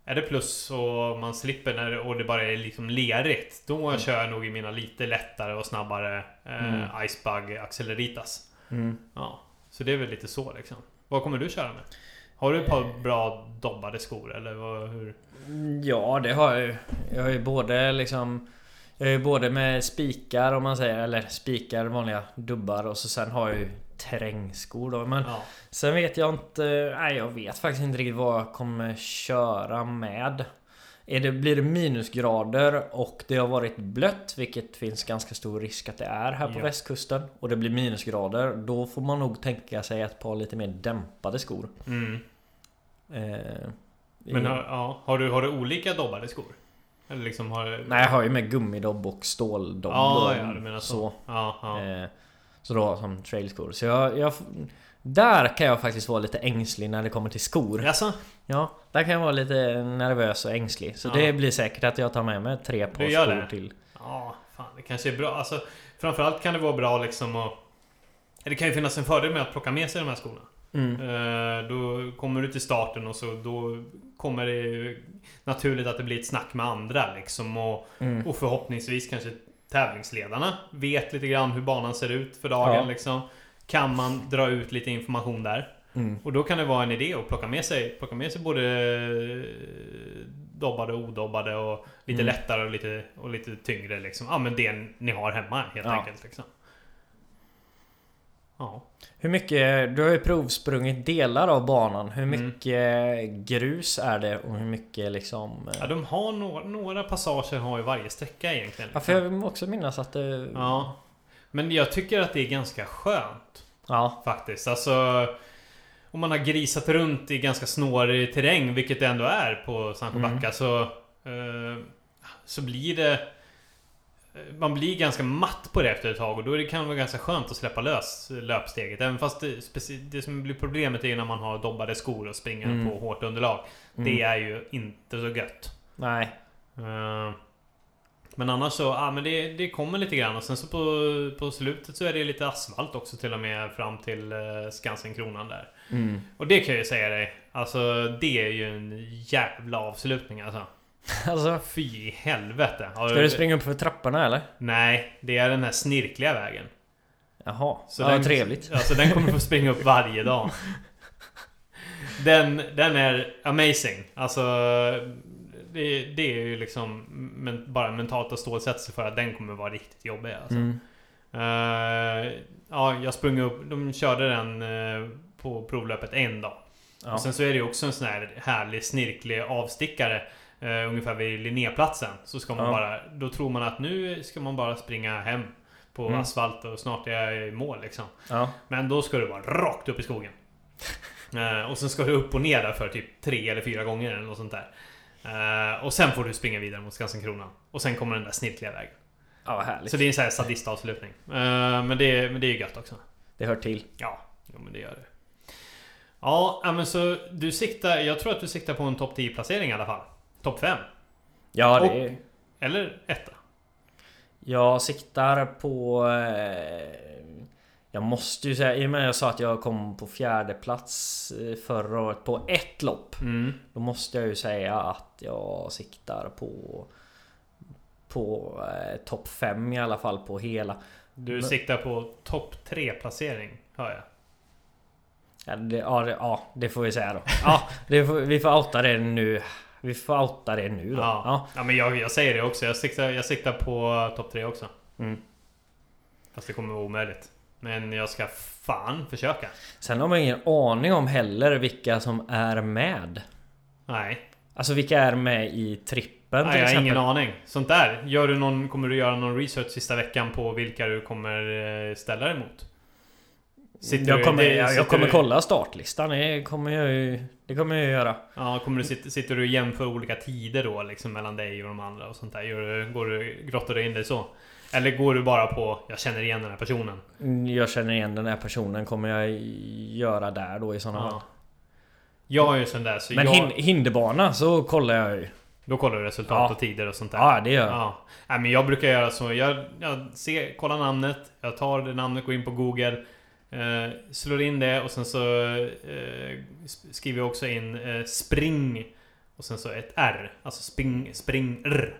är det plus och man slipper när det, och det bara är liksom lerigt, då mm. kör jag nog i mina lite lättare och snabbare eh, mm. Icebug Acceleritas. Mm. Ja, så det är väl lite så liksom. Vad kommer du köra med? Har du ett par bra dobbade skor eller vad, hur? Ja, det har jag ju. Jag har ju både liksom jag har ju både med spikar om man säger, eller spikar, vanliga dubbar, och så sen har jag ju terrängskor då, men ja. Sen vet jag inte, nej jag vet faktiskt inte riktigt vad jag kommer köra med. Är det, blir det minusgrader och det har varit blött, vilket finns ganska stor risk att det är här på ja. västkusten, och det blir minusgrader, då får man nog tänka sig ett par lite mer dämpade skor. Mm. Eh, men har, ja, har, du, har du olika dobbade skor? Eller liksom har... Nej, jag har ju med gummidobb och ståldobb. Ja, ja, du menar så. Så, ja, ja. Eh, så då som trailskor. Så jag... jag Där kan jag faktiskt vara lite ängslig när det kommer till skor. Jaså? Ja, där kan jag vara lite nervös och ängslig. Så ja. Det blir säkert att jag tar med mig tre par skor det. Till. Ja, fan, det kanske är bra. Alltså, framförallt kan det vara bra liksom att... Det kan ju finnas en fördel med att plocka med sig de här skorna. Mm. Eh, då kommer du till starten och så då kommer det naturligt att det blir ett snack med andra liksom. Och, mm. och förhoppningsvis kanske tävlingsledarna vet lite grann hur banan ser ut för dagen ja. Liksom. Kan man dra ut lite information där mm. och då kan det vara en idé att plocka med sig plocka med sig både dobbade och odobbade och lite mm. lättare och lite, och lite tyngre liksom. Ja, men det ni har hemma helt ja. Enkelt liksom. Ja. Hur mycket, du har ju provsprungit delar av banan, hur mycket mm. grus är det och hur mycket liksom... Ja, de har några, några passager har ju varje sträcka egentligen. Liksom. Ja, för jag också minnas att det... Ja. Men jag tycker att det är ganska skönt ja. Faktiskt. Alltså, om man har grisat runt i ganska snårig terräng, vilket det ändå är på Sandsjöbacka mm. så, eh, så blir det man blir ganska matt på det efter ett tag, och då kan det vara ganska skönt att släppa lös löpsteget. Även fast det, det som blir problemet är när man har dobbade skor och springer mm. på hårt underlag. Mm. Det är ju inte så gött. Nej. Eh, Men annars så, ja, men det, det kommer lite grann. Och sen så på, på slutet så är det lite asfalt också, till och med fram till Skansen-Kronan där. Mm. Och det kan jag ju säga dig, alltså det är ju en jävla avslutning alltså. Alltså fy helvete. Har Ska du, du springa upp för trapporna eller? Nej, det är den här snirkliga vägen. Jaha, så ja, den, trevligt. Alltså den kommer få springa upp varje dag. Den, den är amazing. Alltså... Det, det är ju liksom men, bara mentalt att stålsätta sig för att den kommer vara riktigt jobbig alltså. Mm. uh, Ja, jag sprung upp. De körde den uh, på provlöpet en dag ja. Och sen så är det också en sån här härlig snirklig avstickare uh, ungefär vid Linnéplatsen. Så ska man ja. bara, då tror man att nu ska man bara springa hem på mm. asfalt och snart är jag i mål liksom ja. Men då ska du vara rakt upp i skogen uh, och sen ska du upp och ner där för typ tre eller fyra gånger eller något sånt där. Uh, och sen får du springa vidare mot Skansen-Kronan. Och sen kommer den där snirkliga vägen. Ja, härligt. Så det är en sån här sadistavslutning. uh, men, det, men det är ju gött också. Det hör till. Ja, ja men det gör det. Ja, men så du siktar, jag tror att du siktar på en topp tio-placering i alla fall. Topp fem. Ja, det och, är... Eller etta. Jag siktar på... Eh... Jag måste ju säga, i och med att jag sa att jag kom på fjärde plats förra året på ett lopp mm. då måste jag ju säga att jag siktar på på eh, topp fem i alla fall på hela. Du Men, siktar på topp tre placering, hör jag. Ja, det, ja, det, ja, det får vi säga då. Ja, det får, vi får outa det nu. Vi får outa det nu då. Ja, ja. Ja men jag, jag säger det också. Jag siktar, jag siktar på topp tre också. Mm. Fast det kommer vara omöjligt. Men jag ska fan försöka. Sen har man ingen aning om heller vilka som är med. Nej. Alltså vilka är med i trippen? Nej, till jag exempel. Jag har ingen aning. Sånt där. Gör du någon, kommer du göra någon research sista veckan på vilka du kommer ställa dig mot? Sitter jag kommer, du, jag, jag kommer du... kolla startlistan. Det kommer jag ju, det kommer jag göra. Ja, kommer du, sitter du och jämför olika tider då liksom, mellan dig och de andra och sånt där? Gör du, går du, grottar du in dig så? Eller går du bara på, jag känner igen den här personen? Jag känner igen den här personen kommer jag göra där då i sådana ja. fall. Jag är ju sån där. Så men jag... hin- hinderbana så kollar jag ju. Då kollar du resultat ja. och tider och sånt där. Ja, det gör jag. Ja. Nej, men jag brukar göra så. Jag, jag ser, kollar namnet, jag tar det namnet, går in på Google, eh, slår in det och sen så eh, skriver jag också in eh, spring och sen så ett R, alltså spring, spring R.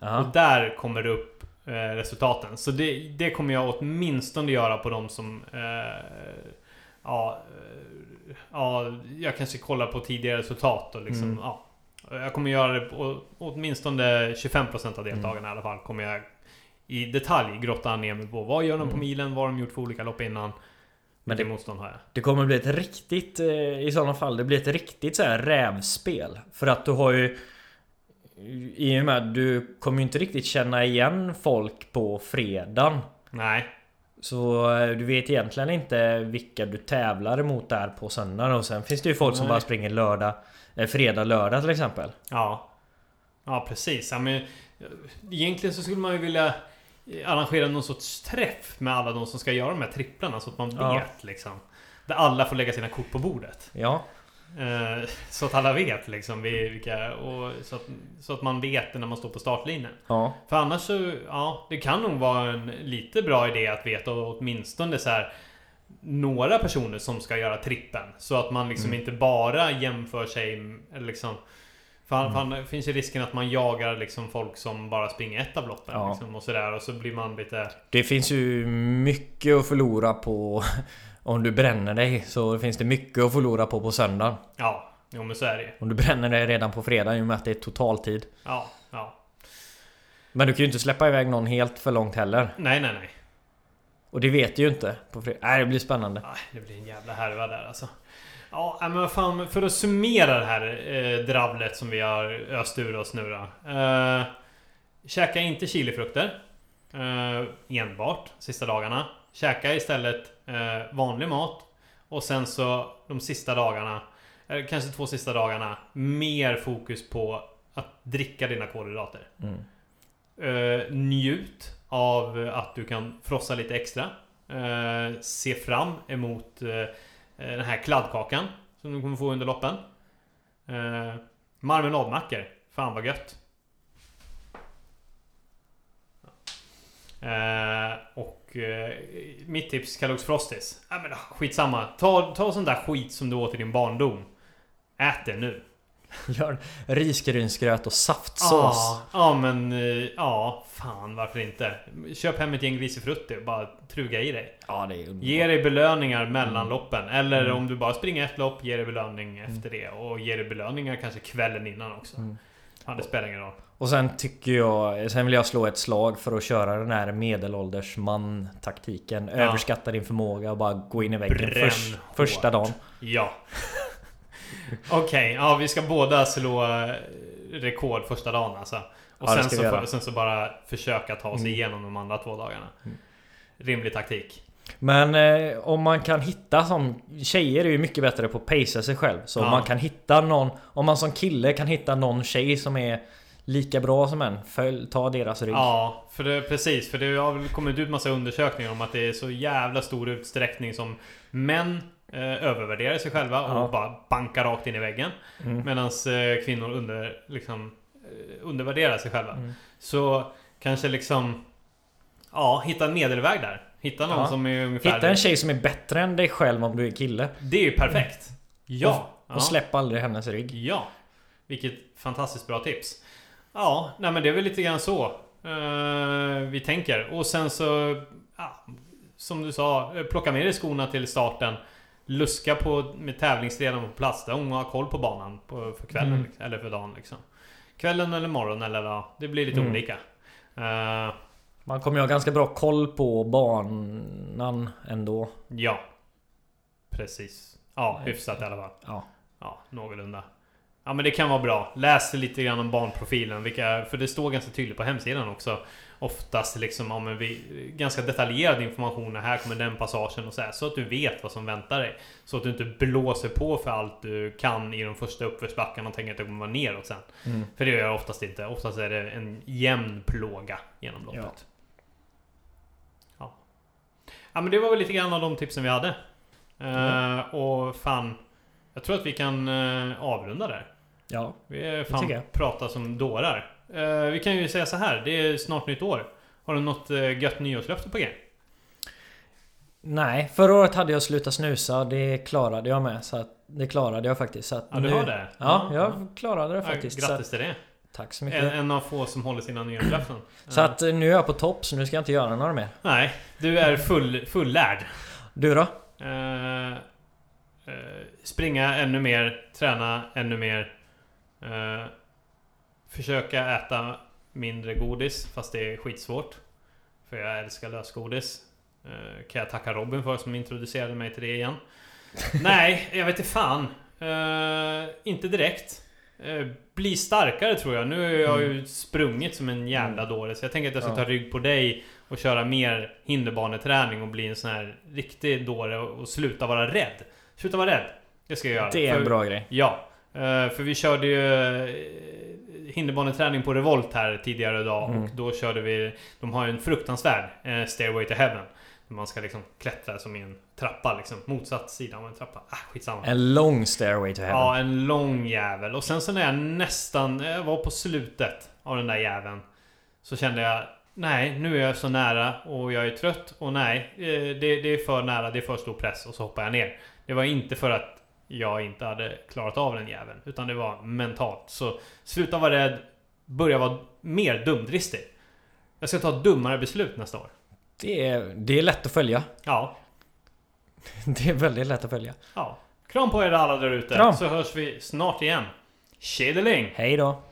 Uh-huh. Och där kommer det upp eh, resultaten. Så det, det kommer jag åtminstone göra på dem som eh, ja, ja, jag kanske kollar på tidigare resultat och liksom, mm. ja. Jag kommer göra det på åtminstone tjugofem procent av deltagarna mm. i alla fall. Kommer jag i detalj grotta ner mig på vad gör de mm. på milen, vad de gjort för olika lopp innan. Men det motstånd har jag. Det kommer bli ett riktigt, i sådana fall, det blir ett riktigt så här rävspel. För att du har ju, i och med du kommer ju inte riktigt känna igen folk på fredagen. Nej. Så du vet egentligen inte vilka du tävlar emot där på söndagen. Och sen finns det ju folk som Nej. bara springer lördag, fredag, lördag till exempel. Ja, ja precis. Ja, men, egentligen så skulle man ju vilja arrangera någon sorts träff med alla de som ska göra de här tripplarna, så att man vet ja. liksom, där alla får lägga sina kort på bordet. Ja. Eh, så att alla vet liksom vilka, och så att, så att man vet när man står på startlinjen. Ja. För annars så, ja, det kan nog vara en lite bra idé att veta åtminstone så här några personer som ska göra trippen, så att man liksom mm. inte bara jämför sig liksom. För mm. han, han, finns ju risken att man jagar liksom folk som bara springer ett av loppen ja. liksom, och sådär, och så blir man lite... Det finns ju mycket att förlora på om du bränner dig, så finns det mycket att förlora på på söndagen. Ja, jo, men så är det. Om du bränner dig redan på fredag, i och med att det är totaltid. Ja, ja. Men du kan ju inte släppa iväg någon helt för långt heller. Nej, nej, nej. Och det vet du ju inte på fredag. Nej, det blir spännande. Nej, det blir en jävla härva där alltså. Ja, men fan, för att summera det här eh, dravlet som vi har öst ur oss nu då. Eh, käka inte chilifrukter eh, enbart sista dagarna. Käka istället eh, vanlig mat. Och sen så de sista dagarna, eh, kanske två sista dagarna, mer fokus på att dricka dina kolhydrater. Mm. Eh, njut av att du kan frossa lite extra. Eh, se fram emot... Eh, den här kladdkakan som du kommer få under loppen. Eh, marmeladmackor. Fan vad gött. Eh, och eh, mitt tips, Kellogg's Frosties. Äh, men, skitsamma. Ta, ta sån där skit som du åt i din barndom. Ät det nu. Gör risgrynsgröt och saftsås. Ja, ah, ah, men ja, ah, fan, varför inte? Köp hem ett gäng grisifrutti och bara truga i dig. Ah, det är ge dig belöningar mellan mm. loppen. Eller mm. om du bara springer ett lopp, ge dig belöning mm. efter det. Och ge dig belöningar kanske kvällen innan också. Mm. Fan, det spelar ingen roll. Och sen tycker jag, sen vill jag slå ett slag för att köra den här medelåldersman-taktiken. Ja. Överskatta din förmåga och bara gå in i väggen först, första dagen. Ja. Okej, okay, ja, vi ska båda slå rekord första dagen alltså. Och ja, sen, så för, sen så bara försöka ta oss mm. igenom de andra två dagarna. mm. Rimlig taktik. Men eh, om man kan hitta, som tjejer är ju mycket bättre på att pacea sig själv. Så ja. om man kan hitta någon, om man som kille kan hitta någon tjej som är lika bra som en, följ, ta deras rygg. Ja, för det, precis, för det har kommit ut massa undersökningar om att det är så jävla stor utsträckning som män övervärderar sig själva och ja. bara bankar rakt in i väggen, mm. medan kvinnor under, liksom, undervärderar sig själva. Mm. Så kanske liksom, ja, hitta en medelväg där. Hitta någon ja. som är ungefär... Hitta en tjej som är bättre än dig själv om du är kille. Det är ju perfekt. Mm. Ja. Och, och släpp aldrig hennes rygg. Ja, vilket fantastiskt bra tips. Ja, nej, men det är väl lite grann så uh, vi tänker. Och sen så, uh, som du sa, plocka med dig skorna till starten. Luska på med tävlingsledaren på plats där hon har koll på banan på, för kvällen mm. liksom, eller för dagen liksom. Kvällen eller morgon eller ja, det blir lite mm. olika. Uh, Man kommer ju ha ganska bra koll på banan ändå. Ja, precis. Ja, hyfsat i alla fall. Ja, ja, någorlunda. Ja, men det kan vara bra. Läs lite grann om barnprofilen, vilka, för det står ganska tydligt på hemsidan också. Oftast liksom, ja, men vi, ganska detaljerad information. Här kommer den passagen och så här, så att du vet vad som väntar dig. Så att du inte blåser på för allt du kan i de första uppförsbackarna och tänker att det kommer vara neråt sen. Mm. För det gör jag oftast inte. Oftast är det en jämn plåga genom loppet. Ja. Ja. Ja, men det var väl lite grann av de tipsen vi hade. Mm. Uh, och fan, jag tror att vi kan uh, avrunda där. Ja, vi fan pratar som dårar. Uh, vi kan ju säga så här, det är snart nytt år. Har du något uh, gött nyårslöfte på er? Nej, förra året hade jag slutat snusa och det klarade jag med. Så att, det klarade jag faktiskt. Så att ja, du nu, har det? Ja, jag ja. klarade det faktiskt. Ja, grattis till det. Tack så mycket. En, en av få som håller sina nya löften. Så att nu är jag på topp, så nu ska jag inte göra några mer. Nej, du är full, fullärd. Du då? Uh, uh, springa ännu mer, träna ännu mer. Uh, försöka äta mindre godis, fast det är skitsvårt. För jag älskar lösgodis. Uh, kan jag tacka Robin för som introducerade mig till det igen. Nej, jag vet inte fan. Uh, inte direkt. Bli starkare tror jag. Nu har jag ju mm. sprungit som en jävla dåre. Så jag tänker att jag ska ja. ta rygg på dig och köra mer hinderbaneträning och bli en sån här riktig dåre och sluta vara rädd. Sluta vara rädd. Det ska jag göra. Det är en för, bra grej. Ja. För vi körde ju hinderbaneträning på Revolt här tidigare idag mm. och då körde vi, de har ju en fruktansvärd Stairway to Heaven. Man ska liksom klättra som i en trappa liksom. Motsatt sidan av en trappa. Ah, skitsamma. En lång stairway to heaven. Ja, en lång jävel. Och sen så när jag nästan jag var på slutet av den där jäveln så kände jag, nej, nu är jag så nära och jag är trött. Och nej, det, det är för nära, det är för stor press. Och så hoppar jag ner. Det var inte för att jag inte hade klarat av den jäveln, utan det var mentalt. Så sluta vara rädd, börja vara mer dumdristig. Jag ska ta dummare beslut nästa år. Det är, det är lätt att följa. Ja. Det är väldigt lätt att följa. Ja. Kram på er alla där ute. Kram. Så hörs vi snart igen. Tjedeling. Hej då.